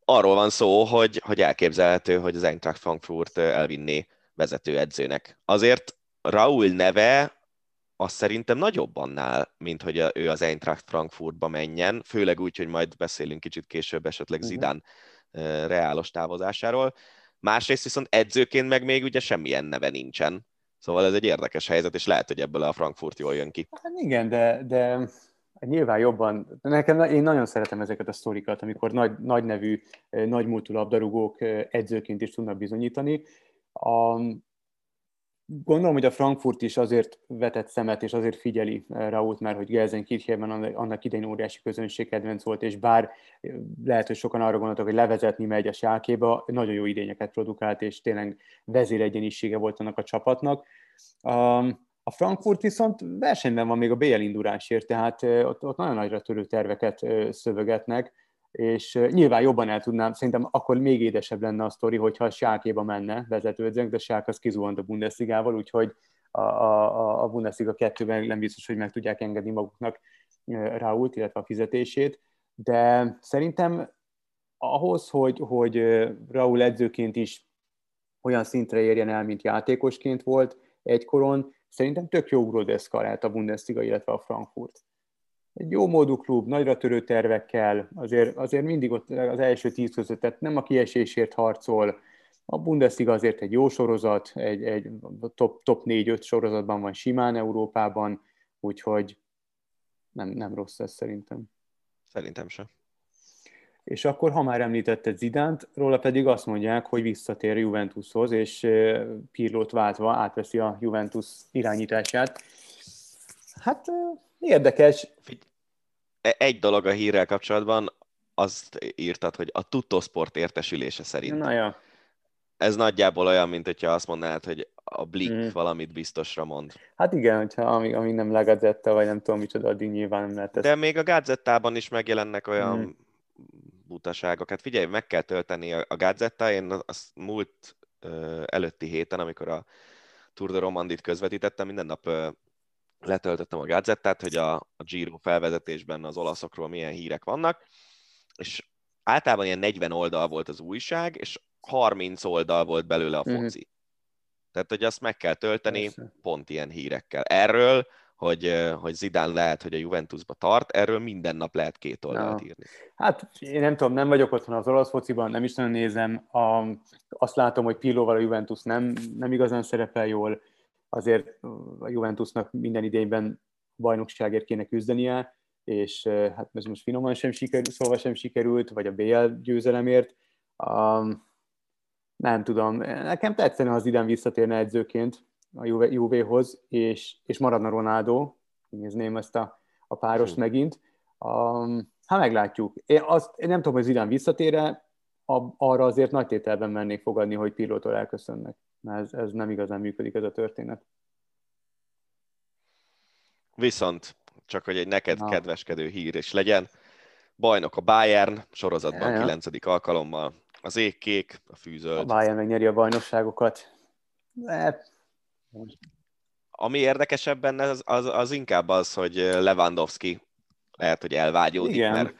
arról van szó, hogy, hogy elképzelhető, hogy az Eintracht Frankfurt elvinné vezetőedzőnek. Azért Raúl neve az szerintem nagyobb annál, mint hogy ő az Eintracht Frankfurtba menjen, főleg úgy, hogy majd beszélünk kicsit később esetleg Zidán uh-huh. reálos távozásáról. Másrészt viszont edzőként meg még ugye semmilyen neve nincsen. Szóval ez egy érdekes helyzet, és lehet, hogy ebből a Frankfurt jól jön ki. Hát igen, de... de... Nyilván jobban. Nekem, én nagyon szeretem ezeket a sztorikat, amikor nagy, nagy nevű, nagy múltú labdarúgók edzőként is tudnak bizonyítani. A, gondolom, hogy a Frankfurt is azért vetett szemet, és azért figyeli Raúlt már, hogy Gelsenkirchenben annak idején óriási közönség kedvenc volt, és bár lehet, hogy sokan arra gondoltak, hogy levezetni megy a Schalkéba, nagyon jó idényeket produkált, és tényleg vezéregyenisége volt annak a csapatnak. A, A Frankfurt viszont versenyben van még a bé el indulásért, tehát ott, ott nagyon nagyra törő terveket szövögetnek, és nyilván jobban el tudnám, szerintem akkor még édesebb lenne a sztori, hogyha a Schalkéba menne vezetőedzőnk, de a Schalke az kizuhant a Bundesligával, úgyhogy a, a, a Bundesliga kettőben nem biztos, hogy meg tudják engedni maguknak Raúlt, illetve a fizetését, de szerintem ahhoz, hogy, hogy Raúl edzőként is olyan szintre érjen el, mint játékosként volt egykoron, szerintem tök jó ugródeszka lehet a Bundesliga, illetve a Frankfurt. Egy jó módú klub, nagyra törő tervekkel, azért, azért mindig ott az első tíz között, tehát nem a kiesésért harcol. A Bundesliga azért egy jó sorozat, egy, egy top, top négy-öt sorozatban van simán Európában, úgyhogy nem, nem rossz ez szerintem. Szerintem sem. És akkor, ha már említetted Zidánt, róla pedig azt mondják, hogy visszatér Juventushoz, és Pirlót váltva átveszi a Juventus irányítását. Hát érdekes. Egy dolog a hírrel kapcsolatban, azt írtad, hogy a Tuttosport értesülése szerint. Na ja. Ez nagyjából olyan, mint hogyha azt mondanád, hogy a Blick mm. valamit biztosra mond. Hát igen, hogyha amíg, amíg nem La Gazzetta, vagy nem tudom micsoda, addig nyilván nem lehet ezt. De még a Gazzettában is megjelennek olyan... Mm. butaságok. Hát figyelj, meg kell tölteni a Gazzetta, én azt múlt ö, előtti héten, amikor a Tour de Romandit közvetítettem, minden nap ö, letöltöttem a Gazzettát, hogy a, a Giro felvezetésben az olaszokról milyen hírek vannak, és általában ilyen negyven oldal volt az újság, és harminc oldal volt belőle a foci. Mm-hmm. Tehát, hogy azt meg kell tölteni Persze. pont ilyen hírekkel. Erről Hogy, hogy Zidán lehet, hogy a Juventusba tart, erről minden nap lehet két oldalt no. írni. Hát én nem tudom, nem vagyok otthon az olasz fociban, nem is nagyon nézem, a, azt látom, hogy Pirlóval a Juventus nem, nem igazán szerepel jól, azért a Juventusnak minden idényben bajnokságért kéne küzdenie, és hát ez most finoman sem sikerült, szóval sem sikerült, vagy a bé el győzelemért, um, nem tudom, nekem tetszene, ha Zidán visszatérne edzőként, a Juvéhoz, és, és maradna Ronaldo, nézném ezt a, a párost hmm. megint. Um, hát meglátjuk. Én, azt, én nem tudom, hogy Zidán visszatére, arra azért nagy tételben mennék fogadni, hogy Pirlótól elköszönnek. Ez, ez nem igazán működik, ez a történet. Viszont, csak hogy egy neked ha. kedveskedő hír is legyen, bajnok a Bayern, sorozatban kilencedik alkalommal. Az ég kék, a fűzöld. A Bayern megnyeri a bajnokságokat. De... Ami érdekesebb benne, az, az, az inkább az, hogy Lewandowski lehet, hogy elvágyódik, Igen. mert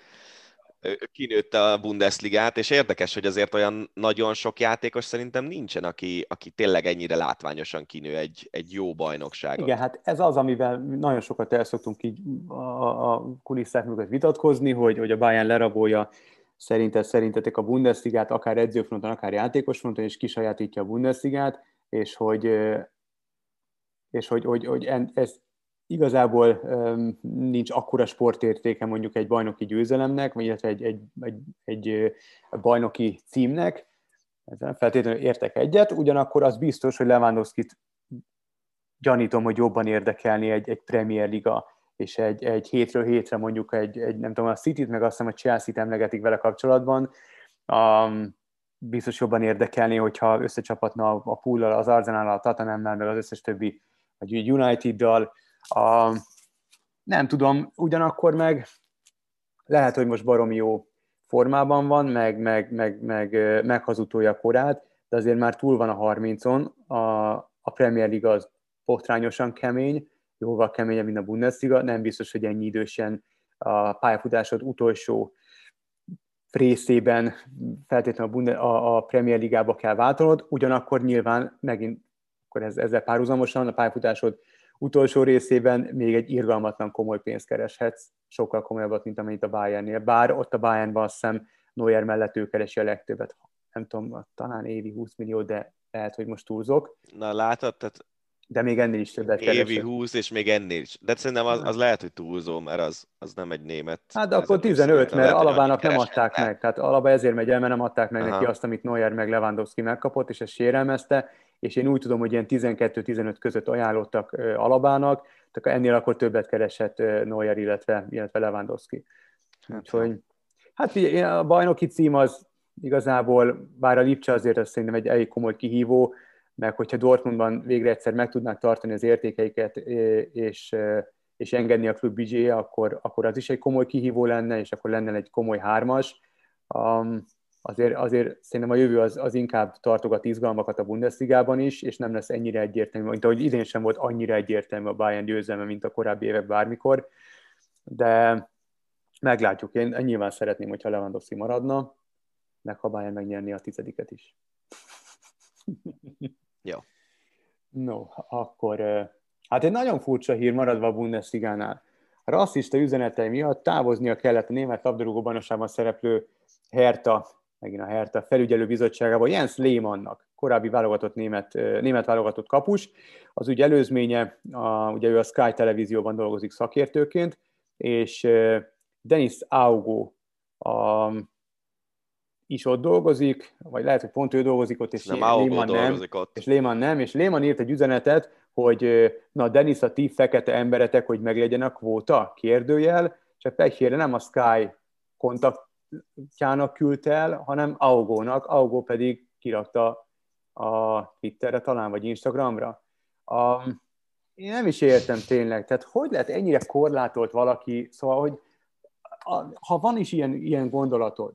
kinőtte a Bundesligát, és érdekes, hogy azért olyan nagyon sok játékos szerintem nincsen, aki, aki tényleg ennyire látványosan kinő egy, egy jó bajnokságot. Igen, hát ez az, amivel nagyon sokat el szoktunk így a, a kulisszák mögött vitatkozni, hogy, hogy a Bayern lerabolja szerintet, szerintetek a Bundesligát, akár edzőfronton, akár játékosfronton, és kisajátítja a Bundesligát, és hogy és hogy, hogy, hogy ez Igazából um, nincs akkora sportértéke mondjuk egy bajnoki győzelemnek, vagy illetve egy, egy, egy, egy bajnoki címnek. Ezzel feltétlenül értek egyet, ugyanakkor az biztos, hogy Lewandowskit gyanítom, hogy jobban érdekelni egy, egy Premier Liga, és egy, egy hétről hétre mondjuk egy, egy, nem tudom, a Cityt, meg azt hiszem a Chelsea-t emlegetik vele kapcsolatban. Um, biztos jobban érdekelni, hogyha összecsapatna a Pool-al, az Arsenal-al, a Tottenham-mel, meg az összes többi, vagy United-dal. A, nem tudom, ugyanakkor meg lehet, hogy most baromi jó formában van, meg, meg, meg, meg meghazutolja a korát, de azért már túl van a harmincon, a, a Premier Liga az botrányosan kemény, jóval keményebb, mint a Bundesliga, nem biztos, hogy ennyi idősen a pályafutásod utolsó részében feltétlenül a, a Premier Ligába kell váltanod, ugyanakkor nyilván megint, akkor ez, ezzel párhuzamosan a pályafutásod utolsó részében még egy irgalmatlan komoly pénzt kereshetsz, sokkal komolyabbat, mint amennyit a Bayernnél. Bár ott a Bayernban azt hiszem Neuer mellett ő keresi a legtöbbet. Nem tudom, talán évi húsz millió, de lehet, hogy most túlzok. Na látod, tehát de még ennél is többet keresett. Évi húsz, és még ennél is. De szerintem az, az lehet, hogy túlzó, mert az, az nem egy német. Hát de akkor tizenöt, mert Alabának nem adták meg. Tehát Alaba ezért megy el, mert nem adták meg Aha. neki azt, amit Neuer meg Lewandowski megkapott, és ezt sérelmezte, és én úgy tudom, hogy ilyen tizenkettő-tizenöt között ajánlottak Alabának, tehát ennél akkor többet keresett Neuer, illetve, illetve Lewandowski. Úgyhogy, hát ugye, a bajnoki cím az igazából, bár a Lipcse azért az szerintem egy elég komoly kihívó, meg hogyha Dortmundban végre egyszer meg tudnák tartani az értékeiket, és, és engedni a klub büdzséje, akkor, akkor az is egy komoly kihívó lenne, és akkor lenne egy komoly hármas. Um, azért, azért szerintem a jövő az, az inkább tartogat izgalmakat a Bundesligában is, és nem lesz ennyire egyértelmű, mint ahogy idén sem volt annyira egyértelmű a Bayern győzelme, mint a korábbi évek bármikor, de meglátjuk. Én nyilván szeretném, hogyha Lewandowski maradna, meg ha Bayern megnyerni a tizediket is. Jó. No, akkor hát egy nagyon furcsa hír maradva a Bundesligánál. A rasszista üzenetei miatt távoznia kellett a német labdarúgó bajnokságban szereplő Hertha, megint a Hertha felügyelő bizottságából Jens Lehmannnak, korábbi válogatott német, német válogatott kapus. Az ügy előzménye, a, ugye ő a Sky televízióban dolgozik szakértőként, és Denis Augó a is ott dolgozik, vagy lehet, hogy pont ő dolgozik ott, és Lehmann nem, és Lehmann nem, és Lehmann írt egy üzenetet, hogy na Denis, a ti fekete emberetek, hogy meglegyen a kvóta, kérdőjel, és a pehére nem a Sky kontaktjának küldte el, hanem Augónak, Augó pedig kirakta a Twitterre talán, vagy Instagramra. A, én nem is értem tényleg, tehát hogy lehet ennyire korlátolt valaki, szóval, hogy a, ha van is ilyen, ilyen gondolatod,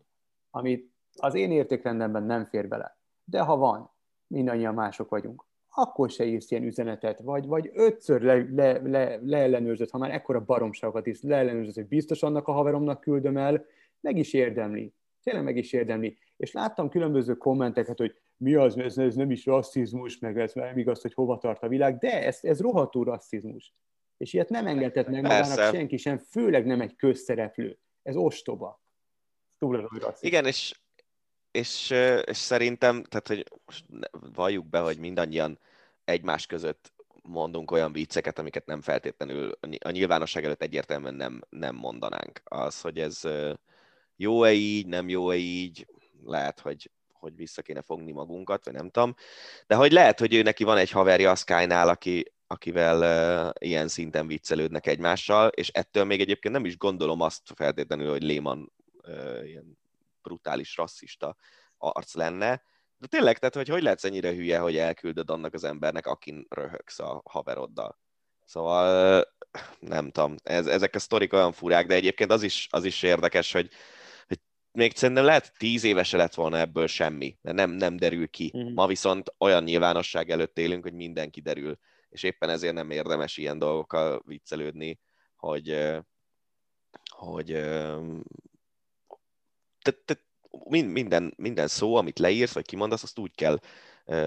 amit az én értékrendemben nem fér bele. De ha van, mindannyian mások vagyunk, akkor se írsz ilyen üzenetet, vagy, vagy ötször le, le, le, leellenőrzött, ha már ekkora baromságokat is leellenőrzött, hogy biztos annak a haveromnak küldöm el, meg is érdemli. Tényleg meg is érdemli. És láttam különböző kommenteket, hogy mi az, ez, ez nem is rasszizmus, meg ez nem igaz, hogy hova tart a világ, de ez, ez rohadtul rasszizmus. És ilyet nem engedhet meg magának senki sem, főleg nem egy közszereplő. Ez ostoba. Igen, és, és, és szerintem, tehát, hogy most valljuk be, hogy mindannyian egymás között mondunk olyan vicceket, amiket nem feltétlenül a nyilvánosság előtt egyértelműen nem, nem mondanánk. Az, hogy ez jó-e így, nem jó-e így, lehet, hogy, hogy vissza kéne fogni magunkat, vagy nem tudom. De hogy lehet, hogy ő neki van egy haverja a Sky-nál, aki, akivel ilyen szinten viccelődnek egymással, és ettől még egyébként nem is gondolom azt feltétlenül, hogy Lehmann ilyen brutális, rasszista arc lenne. De tényleg, tehát hogy, hogy lehetsz ennyire hülye, hogy elküldöd annak az embernek, akin röhögsz a haveroddal. Szóval nem tudom, ez, ezek a sztorik olyan furák, de egyébként az is, az is érdekes, hogy, hogy még szerintem lehet tíz éve se lett volna ebből semmi, de nem, nem derül ki. Mm-hmm. Ma viszont olyan nyilvánosság előtt élünk, hogy mindenki derül, és éppen ezért nem érdemes ilyen dolgokkal viccelődni, hogy hogy Te, te, minden, minden szó, amit leírsz, vagy kimondasz, azt úgy kell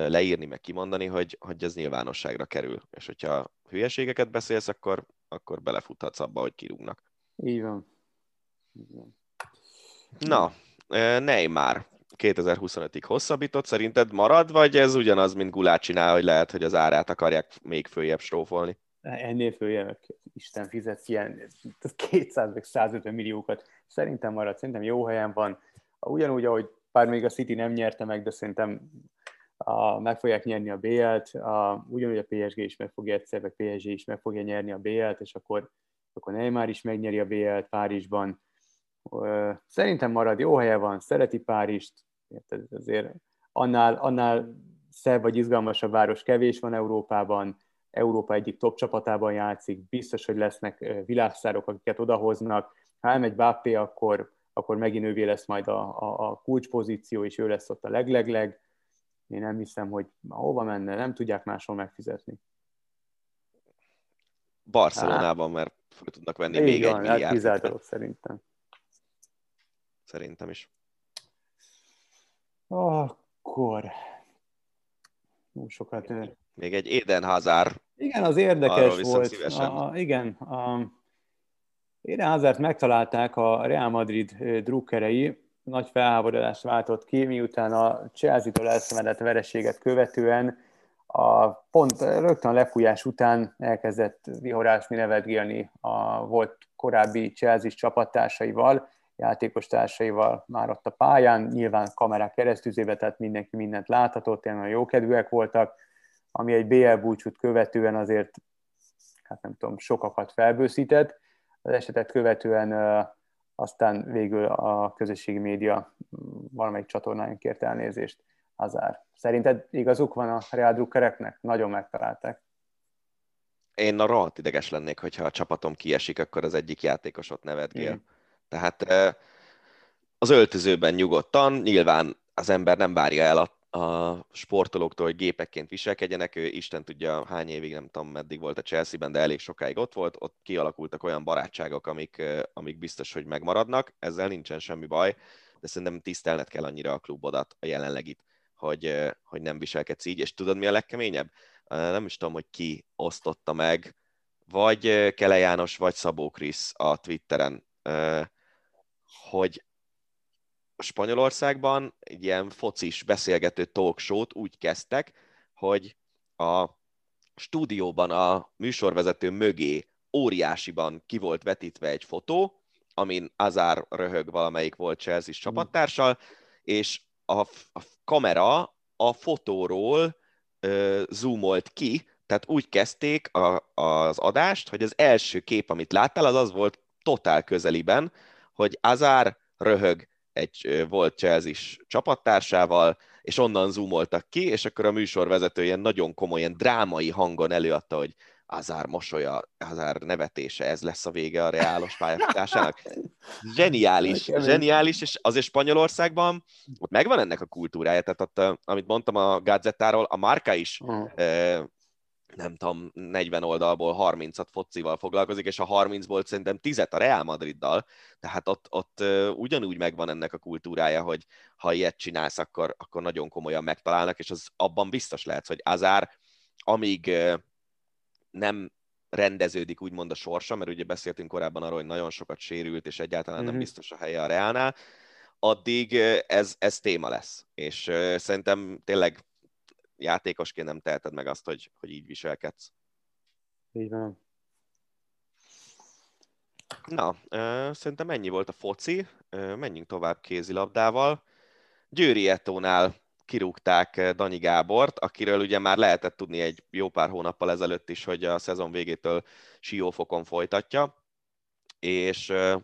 leírni, meg kimondani, hogy, hogy ez nyilvánosságra kerül. És hogyha hülyeségeket beszélsz, akkor, akkor belefuthatsz abba, hogy kirúgnak. Így van. Így van. Na, Neymar kétezer-huszonötig hosszabbított, szerinted marad, vagy ez ugyanaz, mint Gulácsinál, hogy lehet, hogy az árát akarják még följebb strófolni? ennél följön, Isten fizetsz ilyen kétszáz-százötven milliókat. Szerintem marad, szerintem jó helyen van. Ugyanúgy, ahogy pár még a City nem nyerte meg, de szerintem a, meg fogják nyerni a bé el-t, a, ugyanúgy a pé es gé is meg fogja egyszer, meg pé es gé is meg fogja nyerni a bé el-t, és akkor, akkor Neymar is megnyeri a bé el-t Párizsban. Szerintem marad, jó helye van, szereti Párizst, azért annál, annál szebb vagy izgalmasabb város kevés van Európában, Európa egyik top csapatában játszik, biztos, hogy lesznek világszárok, akiket odahoznak. Ha elmegy Mbappé, akkor, akkor megint ővé lesz majd a, a, a kulcspozíció, és ő lesz ott a leglegleg. Én nem hiszem, hogy hova menne, nem tudják máshol megfizetni. Barcelonában, mert föl tudnak venni igen, még egy milliárd. Hát kizárólag szerintem. Szerintem is. Akkor... Hú, sokat... Még egy Eden Hazard. Igen, az érdekes volt. A, igen, a Eden Hazard megtalálták a Real Madrid drukkerei, nagy felháborodást váltott ki, miután a Chelsea-től elszenvedett vereséget követően a pont rögtön a lefújás után elkezdett vihorászni, nevetgélni a volt korábbi Chelsea csapattársaival, játékos társaival már ott a pályán, nyilván kamerák keresztüzébe, tehát mindenki mindent láthatott, ilyen nagyon jókedvűek voltak, ami egy bé el búcsút követően azért, hát nem tudom, sokakat felbőszített. Az esetet követően uh, aztán végül a közösségi média valamelyik csatornáján kért elnézést Hazard. Szerinted igazuk van a Real drukkereknek? Nagyon megtalálták. Én a rohadt ideges lennék, hogyha a csapatom kiesik, akkor az egyik játékos ott nevetgél. Mm. Tehát az öltözőben nyugodtan, nyilván az ember nem várja el a a sportolóktól, hogy gépekként viselkedjenek, ő Isten tudja hány évig, nem tudom meddig volt a Chelsea-ben, de elég sokáig ott volt, ott kialakultak olyan barátságok, amik, amik biztos, hogy megmaradnak, ezzel nincsen semmi baj, de szerintem tisztelned kell annyira a klubodat, a jelenlegit, hogy, hogy nem viselkedsz így, és tudod mi a legkeményebb? Nem is tudom, hogy ki osztotta meg, vagy Kele János, vagy Szabó Krisz a Twitteren, hogy Spanyolországban egy ilyen focis beszélgető talk show-t úgy kezdtek, hogy a stúdióban a műsorvezető mögé óriásiban ki volt vetítve egy fotó, amin Hazard röhög valamelyik volt Chelsea csapattársal, és a, a kamera a fotóról ö, zoomolt ki, tehát úgy kezdték a, az adást, hogy az első kép, amit láttál, az az volt totál közeliben, hogy Hazard röhög egy volt Chelsea-s csapattársával, és onnan zoomoltak ki, és akkor a műsorvezető ilyen nagyon komoly, ilyen drámai hangon előadta, hogy Hazard mosolya, Hazard nevetése, ez lesz a vége a reálos pályafutásának. Zseniális, zseniális, és azért Spanyolországban ott megvan ennek a kultúrája, tehát ott, amit mondtam a Gazettáról, a Márka is uh-huh. eh, nem tudom, negyven oldalból harmincat focival foglalkozik, és a harmincból szerintem tízet a Real Madriddal, tehát ott, ott ugyanúgy megvan ennek a kultúrája, hogy ha ilyet csinálsz, akkor, akkor nagyon komolyan megtalálnak, és az abban biztos lehetsz, hogy Hazard, amíg nem rendeződik úgymond a sorsa, mert ugye beszéltünk korábban arról, hogy nagyon sokat sérült, és egyáltalán mm-hmm. nem biztos a helye a Realnál, addig ez, ez téma lesz, és szerintem tényleg játékosként nem teheted meg azt, hogy, hogy így viselkedsz. Így van. Na, ö, szerintem ennyi volt a foci. Ö, menjünk tovább kézilabdával. Győri Etónál kirúgták Danyi Gábort, akiről ugye már lehetett tudni egy jó pár hónappal ezelőtt is, hogy a szezon végétől siófokon folytatja, és ö,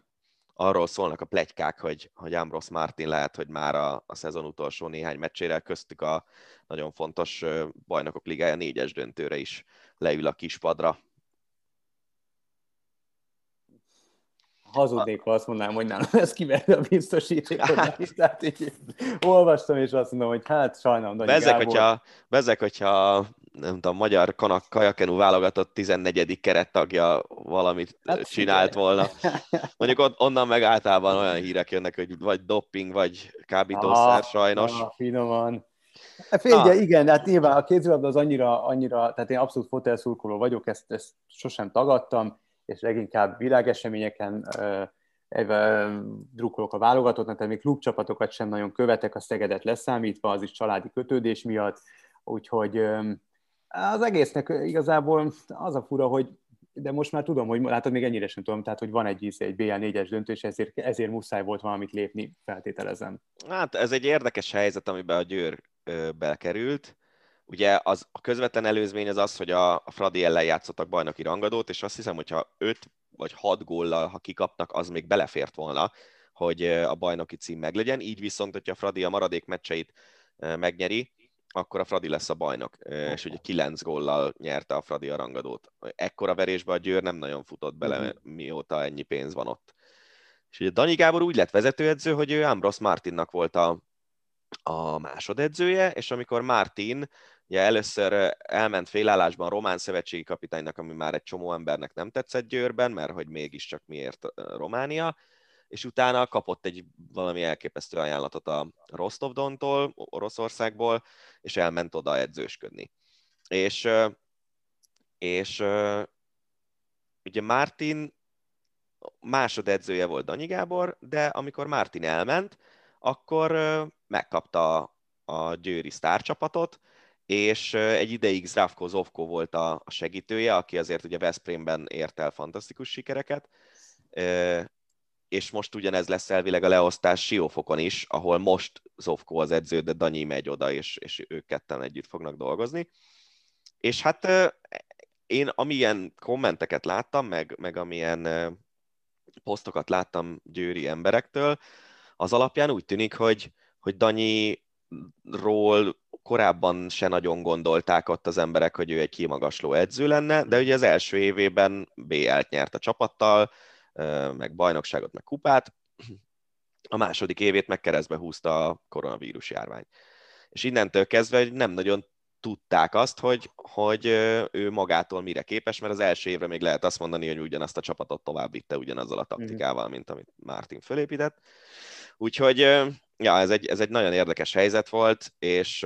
arról szólnak a pletykák, hogy, hogy Ambrosz Martin lehet, hogy már a, a szezon utolsó néhány meccsére, köztük a nagyon fontos Bajnokok Ligája négyes döntőre is leül a kispadra. Hazudnék, ha azt mondanám, hogy nálam ez kiverte a biztosítékot. Hát. Olvastam, és azt mondom, hogy hát sajnálom, Danyi Gábor. Hogyha, bezek, hogyha nem tudom, magyar kajakkenú válogatott tizennegyedik kerettagja valamit hát, csinált volna. Mondjuk onnan meg általában olyan hírek jönnek, hogy vagy dopping, vagy kábítószer sajnos. Ah, finoman. Félje, igen, hát nyilván a kézilabda az annyira, annyira, tehát én abszolút fotelszurkoló vagyok, ezt, ezt sosem tagadtam, és leginkább világeseményeken drukkolok a válogatottnak, tehát még klubcsapatokat sem nagyon követek, a Szegedet leszámítva, az is családi kötődés miatt, úgyhogy Az egésznek igazából az a fura, hogy de most már tudom, hogy látod, még ennyire sem tudom, tehát, hogy van egy, egy bé el négyes döntő, és ezért, ezért muszáj volt valamit lépni, feltételezem. Hát ez egy érdekes helyzet, amiben a Győr ö, belkerült. Ugye az, a közvetlen előzmény az az, hogy a, a Fradi ellen játszottak bajnoki rangadót, és azt hiszem, hogyha öt vagy hat góllal, ha kikapnak, az még belefért volna, hogy a bajnoki cím meglegyen. Így viszont, hogyha a Fradi a maradék meccseit ö, megnyeri, akkor a Fradi lesz a bajnok, és ugye kilenc góllal nyerte a Fradi a rangadót. Ekkora verésbe a Győr nem nagyon futott bele, uh-huh. mióta ennyi pénz van ott. És ugye Dani Gábor úgy lett vezetőedző, hogy ő Ambrose Martinnak volt a, a másodedzője, és amikor Martin ugye először elment félállásban a román szövetségi kapitánynak, ami már egy csomó embernek nem tetszett Győrben, mert hogy mégiscsak miért Románia, és utána kapott egy valami elképesztő ajánlatot a Rostov-Dontól, Oroszországból, és elment oda edzősködni. És, és ugye Martin másod edzője volt Danyi Gábor, de amikor Martin elment, akkor megkapta a győri sztárcsapatot, és egy ideig Zdravko Zovko volt a segítője, aki azért ugye Veszprémben ért el fantasztikus sikereket, és most ugyanez lesz elvileg a leosztás Siófokon is, ahol most Zovko az edző, de Danyi megy oda, és, és ők ketten együtt fognak dolgozni. És hát én amilyen kommenteket láttam, meg, meg amilyen posztokat láttam győri emberektől, az alapján úgy tűnik, hogy, hogy Danyiról korábban se nagyon gondolták ott az emberek, hogy ő egy kimagasló edző lenne, de ugye az első évében bé el-t nyert a csapattal, meg bajnokságot, meg kupát, a második évét meg keresztbe húzta a koronavírus járvány. És innentől kezdve nem nagyon tudták azt, hogy, hogy ő magától mire képes, mert az első évre még lehet azt mondani, hogy ugyanazt a csapatot tovább vitte ugyanazzal a taktikával, mint amit Martin fölépített. Úgyhogy ja, ez egy, ez egy nagyon érdekes helyzet volt, és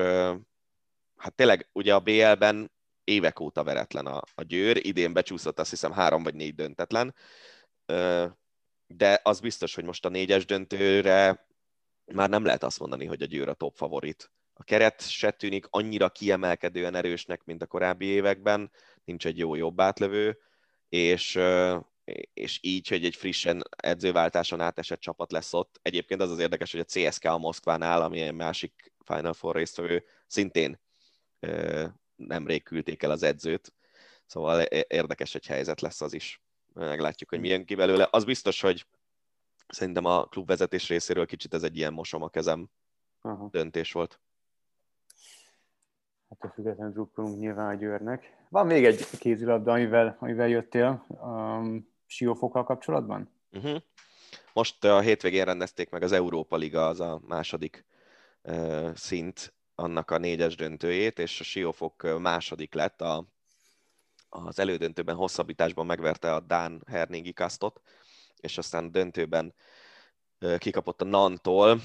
hát tényleg ugye a bé el-ben évek óta veretlen a, a Győr, idén becsúszott azt hiszem három vagy négy döntetlen, de az biztos, hogy most a négyes döntőre már nem lehet azt mondani, hogy a Győr a top favorit. A keret se tűnik annyira kiemelkedően erősnek, mint a korábbi években, nincs egy jó jobb átlövő, és, és így, hogy egy frissen edzőváltáson átesett csapat lesz ott. Egyébként az az érdekes, hogy a cé es ká a Moszkvánál, ami egy másik Final Four résztvevő, szintén nemrég küldték el az edzőt, szóval érdekes egy helyzet lesz az is. Meglátjuk, hogy milyen ki belőle. Az biztos, hogy szerintem a klubvezetés részéről kicsit ez egy ilyen mosom a kezem Aha. döntés volt. Hát a független drukkolunk nyilván a Győrnek. Van még egy kézilabda, amivel, amivel jöttél um, Siófokkal kapcsolatban? Uh-huh. Most a hétvégén rendezték meg az Európa Liga, az a második uh, szint, annak a négyes döntőjét, és a Siófok második lett a az elődöntőben hosszabbításban megverte a dán Herningi Kastot, és aztán a döntőben kikapott a Nantól.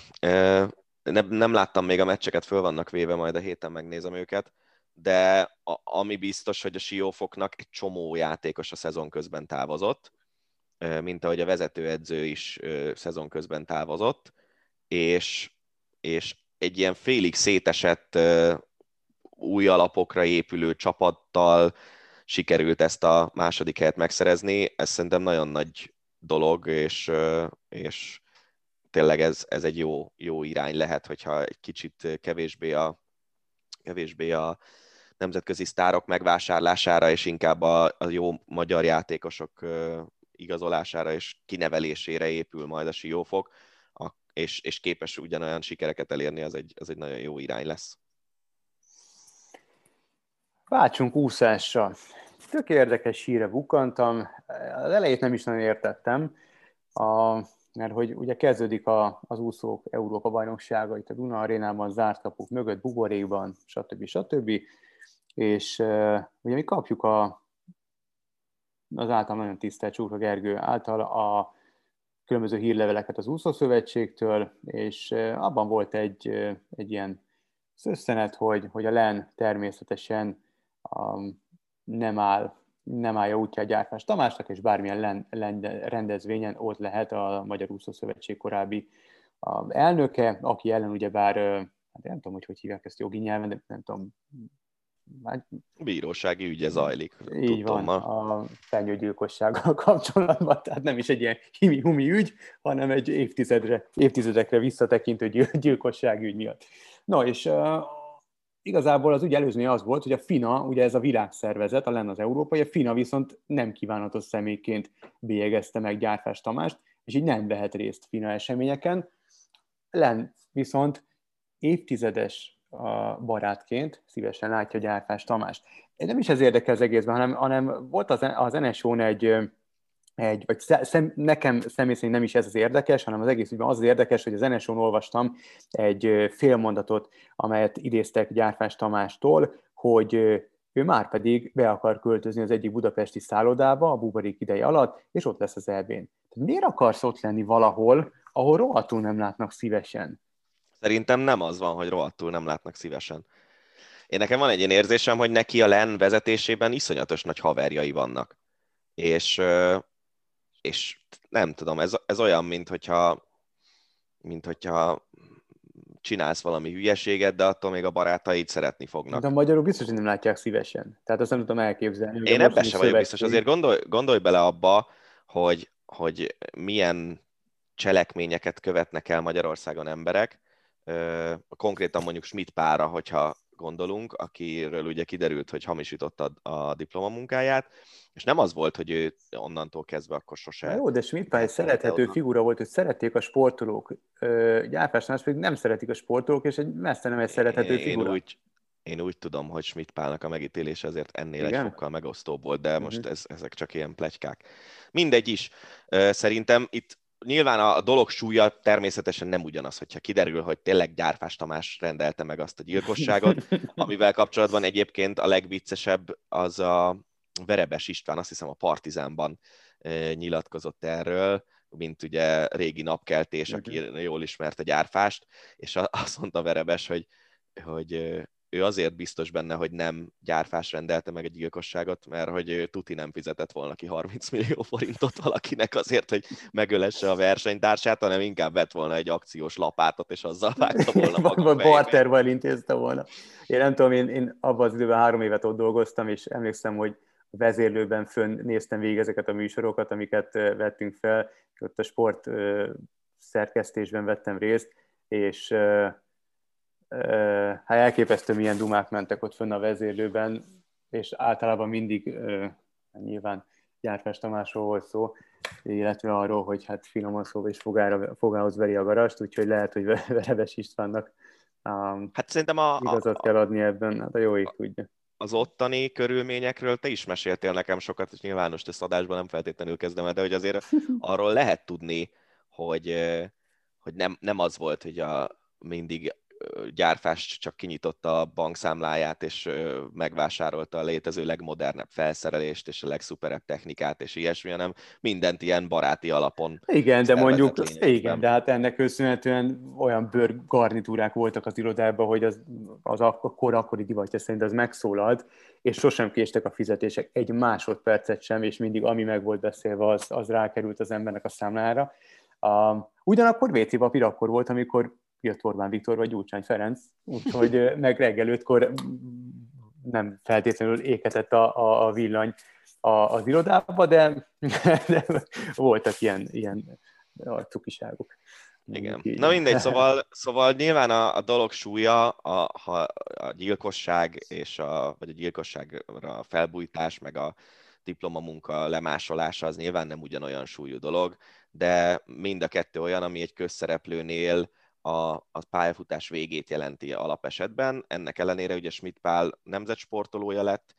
Nem, nem láttam még a meccseket, föl vannak véve, majd a héten megnézem őket, de a, ami biztos, hogy a Siófoknak egy csomó játékos a szezon közben távozott, mint ahogy a vezetőedző is szezon közben távozott, és, és egy ilyen félig szétesett új alapokra épülő csapattal sikerült ezt a második helyet megszerezni, ez szerintem nagyon nagy dolog, és, és tényleg ez, ez egy jó, jó irány lehet, hogyha egy kicsit kevésbé a, kevésbé a nemzetközi sztárok megvásárlására, és inkább a, a jó magyar játékosok igazolására és kinevelésére épül majd a Siófok, a, és, és képes ugyanolyan sikereket elérni, az egy, az egy nagyon jó irány lesz. Váltsunk úszásra. Tök érdekes híre bukkantam. Az elejét nem is nagyon értettem, a, mert hogy ugye kezdődik a, az úszók Európa-bajnoksága itt a Duna Arénában, zárt kapuk mögött, buborékban, stb. stb. És e, ugye mi kapjuk a, az által nagyon tisztelt Csóka Gergő által a különböző hírleveleket az úszószövetségtől, és e, abban volt egy, egy ilyen szösszenet, hogy, hogy a LEN természetesen Um, nem áll, nem állja útja a Gyárfás Tamásnak, és bármilyen len, len, rendezvényen ott lehet a Magyar Úszószövetség korábbi um, elnöke, aki ellen ugyebár, hát nem tudom, hogy hogy hívják ezt jogi nyelven, de nem tudom, Már... Bírósági ügye zajlik. Így van, a felnyőgyilkossággal kapcsolatban, tehát nem is egy ilyen himi-humi ügy, hanem egy évtizedre, évtizedekre visszatekintő gyilkossági ügy miatt. Na és uh, igazából az ügy előzmény az volt, hogy a FINA, ugye ez a világszervezet, a lenne az európai, a FINA viszont nem kívánatos személyként bélyegezte meg Gyárfás Tamást, és így nem vehet részt FINA eseményeken. Lenn viszont évtizedes barátként szívesen látja Gyárfás Tamást. Nem is ez érdekel az egészben, hanem, hanem volt az, az en es o-n egy, egy vagy szem, nekem személy szerint nem is ez az érdekes, hanem az egész ügyben az az érdekes, hogy az en es o-n olvastam egy félmondatot, amelyet idéztek Gyárfás Tamástól, hogy ő már pedig be akar költözni az egyik budapesti szállodába a buborék ideje alatt, és ott lesz az é bén. Miért akarsz ott lenni valahol, ahol rohadtul nem látnak szívesen? Szerintem nem az van, hogy rohadtul nem látnak szívesen. Én nekem van egy ilyen érzésem, hogy neki a LEN vezetésében iszonyatos nagy haverjai vannak. És, és nem tudom, ez, ez olyan, mint hogyha, mint hogyha csinálsz valami hülyeséget, de attól még a barátaid szeretni fognak. De magyarul biztos, hogy nem látják szívesen. Tehát azt nem tudom elképzelni. Én ebben sem vagyok biztos. Azért gondolj, gondolj bele abba, hogy, hogy milyen cselekményeket követnek el Magyarországon emberek, konkrétan mondjuk Schmidt Pára, hogyha gondolunk, akiről ugye kiderült, hogy hamisította a diplomamunkáját, és nem az volt, hogy ő onnantól kezdve akkor sose... Jó, de Schmidt Pára egy szerethető figura volt, hogy szerették a sportolók, Gyárfás Tamás pedig nem szeretik a sportolók, és egy messze nem egy szerethető figura. Én úgy, én úgy tudom, hogy Schmidt Pálnak a megítélése azért ennél igen? egy fokkal megosztóbb volt, de most uh-huh. ez, ezek csak ilyen pletykák. Mindegy is. Szerintem itt nyilván a dolog súlya természetesen nem ugyanaz, hogyha kiderül, hogy tényleg Gyárfás Tamás rendelte meg azt a gyilkosságot, amivel kapcsolatban egyébként a legviccesebb az a Verebes István, azt hiszem a Partizánban nyilatkozott erről, mint ugye régi napkeltés, aki jól ismerte Gyárfást, és azt mondta Verebes, hogy, hogy ő azért biztos benne, hogy nem Gyárfás rendelte meg a gyilkosságot, mert hogy ő tuti nem fizetett volna ki harminc millió forintot valakinek azért, hogy megölesse a versenytársát, hanem inkább vett volna egy akciós lapátot, és azzal vágta volna maga. Barterba elintézte volna. Én nem tudom, én, én abban az időben három évet ott dolgoztam, és emlékszem, hogy a vezérlőben fönn néztem végig ezeket a műsorokat, amiket vettünk fel, ott a sport szerkesztésben vettem részt, és... hát elképesztő, milyen dumák mentek ott fönn a vezérlőben, és általában mindig nyilván Gyárfás Tamásról volt szó, illetve arról, hogy hát finoman szóval is fogára, fogához veri a garast, úgyhogy lehet, hogy Verebes Istvánnak um, hát szerintem a, igazat a, kell adni ebben, hát a jó ég tudja. Az ottani körülményekről te is meséltél nekem sokat, és nyilvános ezt adásban nem feltétlenül kezdem el, de hogy azért arról lehet tudni, hogy, hogy nem, nem az volt, hogy a mindig Gyárfás csak kinyitotta a bankszámláját, és megvásárolta a létező legmodernebb felszerelést, és a legszuperebb technikát, és ilyesmi, hanem mindent ilyen baráti alapon. Igen, de mondjuk, igen, de hát ennek köszönhetően olyan bőrgarnitúrák voltak az irodában, hogy az, az akkor, akkori divatja szerint az megszólalt, és sosem késtek a fizetések egy másodpercet sem, és mindig ami meg volt beszélve, az, az rákerült az embernek a számlára. Um, ugyanakkor vé cé papír akkor volt, amikor jött Orbán Viktor vagy Gyurcsány Ferenc, úgyhogy meg reggel ötkor nem feltétlenül éketett a, a villany az irodába, de, de voltak ilyen, ilyen cukiságok. Igen. Na mindegy, szóval, szóval nyilván a, a dolog súlya, a, a gyilkosság, és a, vagy a gyilkosságra felbújtás, meg a diplomamunka lemásolása, az nyilván nem ugyanolyan súlyú dolog, de mind a kettő olyan, ami egy közszereplőnél A, a pályafutás végét jelenti alapesetben. Ennek ellenére ugye Schmidt Pál nemzetsportolója lett,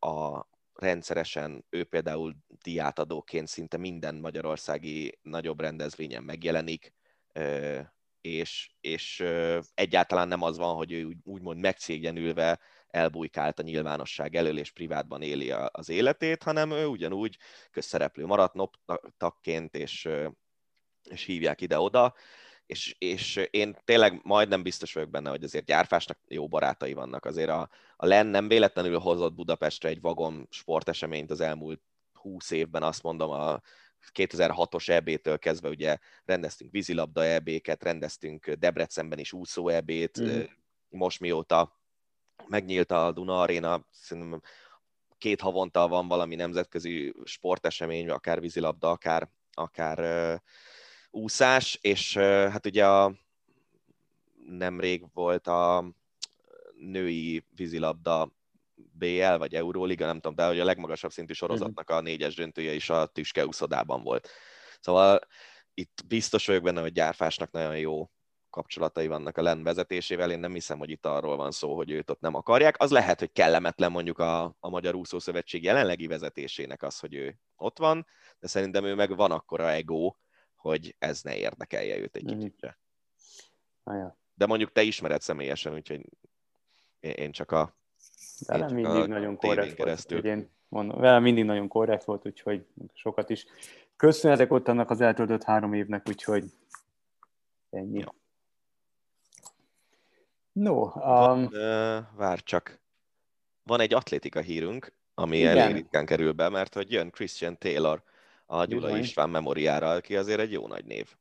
a rendszeresen ő például díjátadóként szinte minden magyarországi nagyobb rendezvényen megjelenik, és, és egyáltalán nem az van, hogy ő úgymond megszégyenülve elbújkált a nyilvánosság elől, és privátban éli az életét, hanem ő ugyanúgy közszereplő maradt noptagként, és és hívják ide-oda, és, és én tényleg majdnem biztos vagyok benne, hogy azért Gyárfásnak jó barátai vannak. Azért a, a LEN nem véletlenül hozott Budapestre egy vagon sporteseményt az elmúlt húsz évben, azt mondom, a kétezer-hatos é bétől kezdve ugye rendeztünk vízilabda é béket, rendeztünk Debrecenben is úszó é bét, mm. most mióta megnyílt a Duna Aréna, szerintem két havonta van valami nemzetközi sportesemény, akár vízilabda, akár, akár uh, úszás, és uh, hát ugye a, nemrég volt a női vízilabda bé el vagy Euróliga, nem tudom, de hogy a legmagasabb szintű sorozatnak a négyes döntője is a tüske úszodában volt. Szóval itt biztos vagyok benne, hogy Gyárfásnak nagyon jó kapcsolatai vannak a LEN vezetésével. Én nem hiszem, hogy itt arról van szó, hogy őt ott nem akarják. Az lehet, hogy kellemetlen mondjuk a, a Magyar Úszószövetség jelenlegi vezetésének az, hogy ő ott van, de szerintem ő meg van akkora ego, hogy ez ne érdekelje őt egy kicsit. De mondjuk te ismered személyesen, úgyhogy én csak a De velem mindig nagyon korrekt volt, én mondom, velem mindig nagyon korrekt volt, úgyhogy sokat is köszönhetek ott annak az eltöltött három évnek, úgyhogy ennyi. Jó. No, um... várj csak. Van egy atlétika hírünk, ami igen. elég ritkán kerül be, mert hogy jön Christian Taylor a Gyula igen. István memoriára, aki azért egy jó nagy név.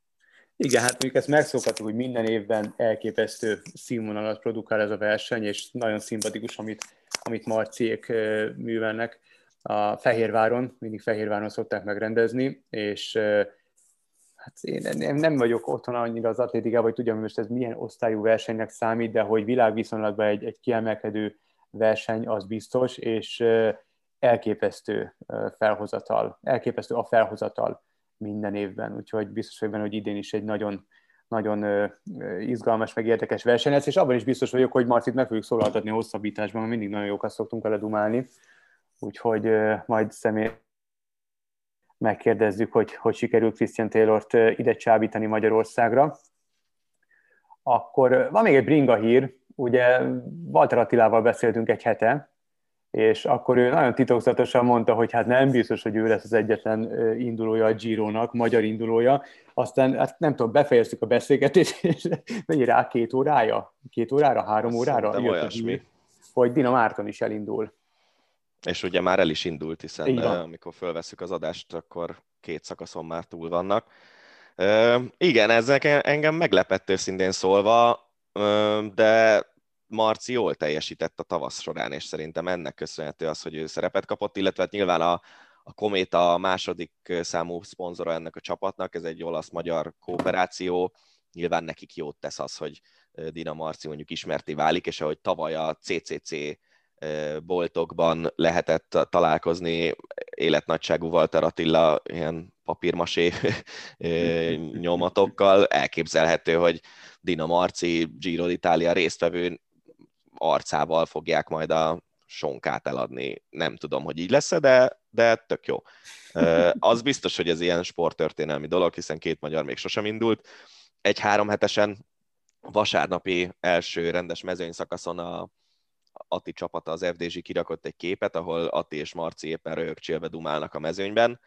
Igen, hát mondjuk ezt megszokhatjuk, hogy minden évben elképesztő színvonalat produkál ez a verseny, és nagyon szimpatikus, amit, amit Marciék művelnek. A Fehérváron, mindig Fehérváron szokták megrendezni, és hát én nem vagyok otthon annyira az atlétikában, hogy tudjam, hogy most ez milyen osztályú versenynek számít, de hogy világviszonylatban egy, egy kiemelkedő verseny, az biztos, és elképesztő felhozatal, elképesztő a felhozatal minden évben, úgyhogy biztos vagyok benne, hogy idén is egy nagyon, nagyon izgalmas, meg érdekes verseny lesz, és abban is biztos vagyok, hogy Marcit meg fogjuk szólaltatni a hosszabbításban, mert mindig nagyon jókat szoktunk vele dumálni, úgyhogy majd személy megkérdezzük, hogy, hogy sikerült Christian Taylort ide csábítani Magyarországra. Akkor van még egy bringa hír, ugye Walter Attilával beszéltünk egy hete, és akkor ő nagyon titokzatosan mondta, hogy hát nem biztos, hogy ő lesz az egyetlen indulója a Girónak, magyar indulója. Aztán, hát nem tudom, befejeztük a beszélgetést, és mennyi rá két órája? Két órára, három órára? Szerintem olyasmi. Hogy Dina Márton is elindul. És ugye már el is indult, hiszen amikor fölveszük az adást, akkor két szakaszon már túl vannak. Üh, igen, ezek engem meglepett őszintén szólva, de... Marci jól teljesített a tavasz során, és szerintem ennek köszönhető az, hogy ő szerepet kapott, illetve hát nyilván a, a Kométa a második számú szponzora ennek a csapatnak, ez egy olasz-magyar kooperáció, nyilván nekik jót tesz az, hogy Dina Marci mondjuk ismerté válik, és ahogy tavaly a cé cé cé boltokban lehetett találkozni életnagyságú Walter Attila ilyen papírmasé nyomatokkal, elképzelhető, hogy Dina Marci, Giro d'Italia résztvevő arcával fogják majd a sonkát eladni. Nem tudom, hogy így lesz-e, de, de tök jó. Az biztos, hogy ez ilyen sporttörténelmi dolog, hiszen két magyar még sosem indult. Egy három hetesen vasárnapi első rendes mezőnyszakaszon a Atti csapata, az ef dé zé kirakott egy képet, ahol Atti és Marci éppen röhögcsélve dumálnak a mezőnyben,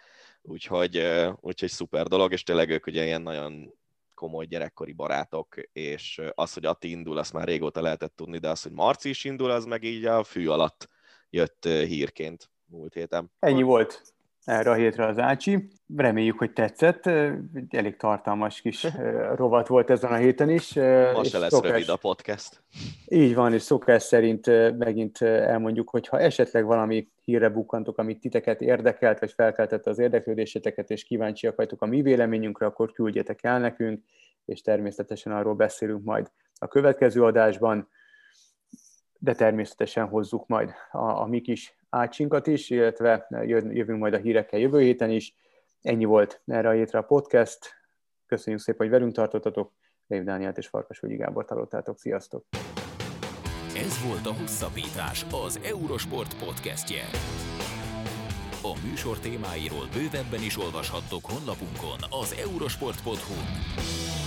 úgyhogy, úgyhogy szuper dolog, és tényleg ők ugye ilyen nagyon komoly gyerekkori barátok, és az, hogy Atti indul, azt már régóta lehetett tudni, de az, hogy Marci is indul, az meg így a fű alatt jött hírként múlt héten. Ennyi volt erre a hétre az Ácsi. Reméljük, hogy tetszett. Elég tartalmas kis rovat volt ezen a héten is. Ma se lesz szokás... rövid a podcast. Így van, és szokás szerint megint elmondjuk, hogy ha esetleg valami hírre bukkantok, amit titeket érdekelt, vagy felkeltette az érdeklődéseteket, és kíváncsiak vagytok a mi véleményünkre, akkor küldjetek el nekünk, és természetesen arról beszélünk majd a következő adásban, de természetesen hozzuk majd a, a mi kis Ácsinkat is, illetve jövünk majd a hírekkel jövő héten is. Ennyi volt erre a hétre a podcast. Köszönjük szépen, hogy velünk tartottatok. Rév Dániát és Farkas Völgyi Gábort hallottátok. Sziasztok! Ez volt a Hosszabbítás, az Eurosport podcastje. A műsor témáiról bővebben is olvashattok honlapunkon az eurosport pont hu.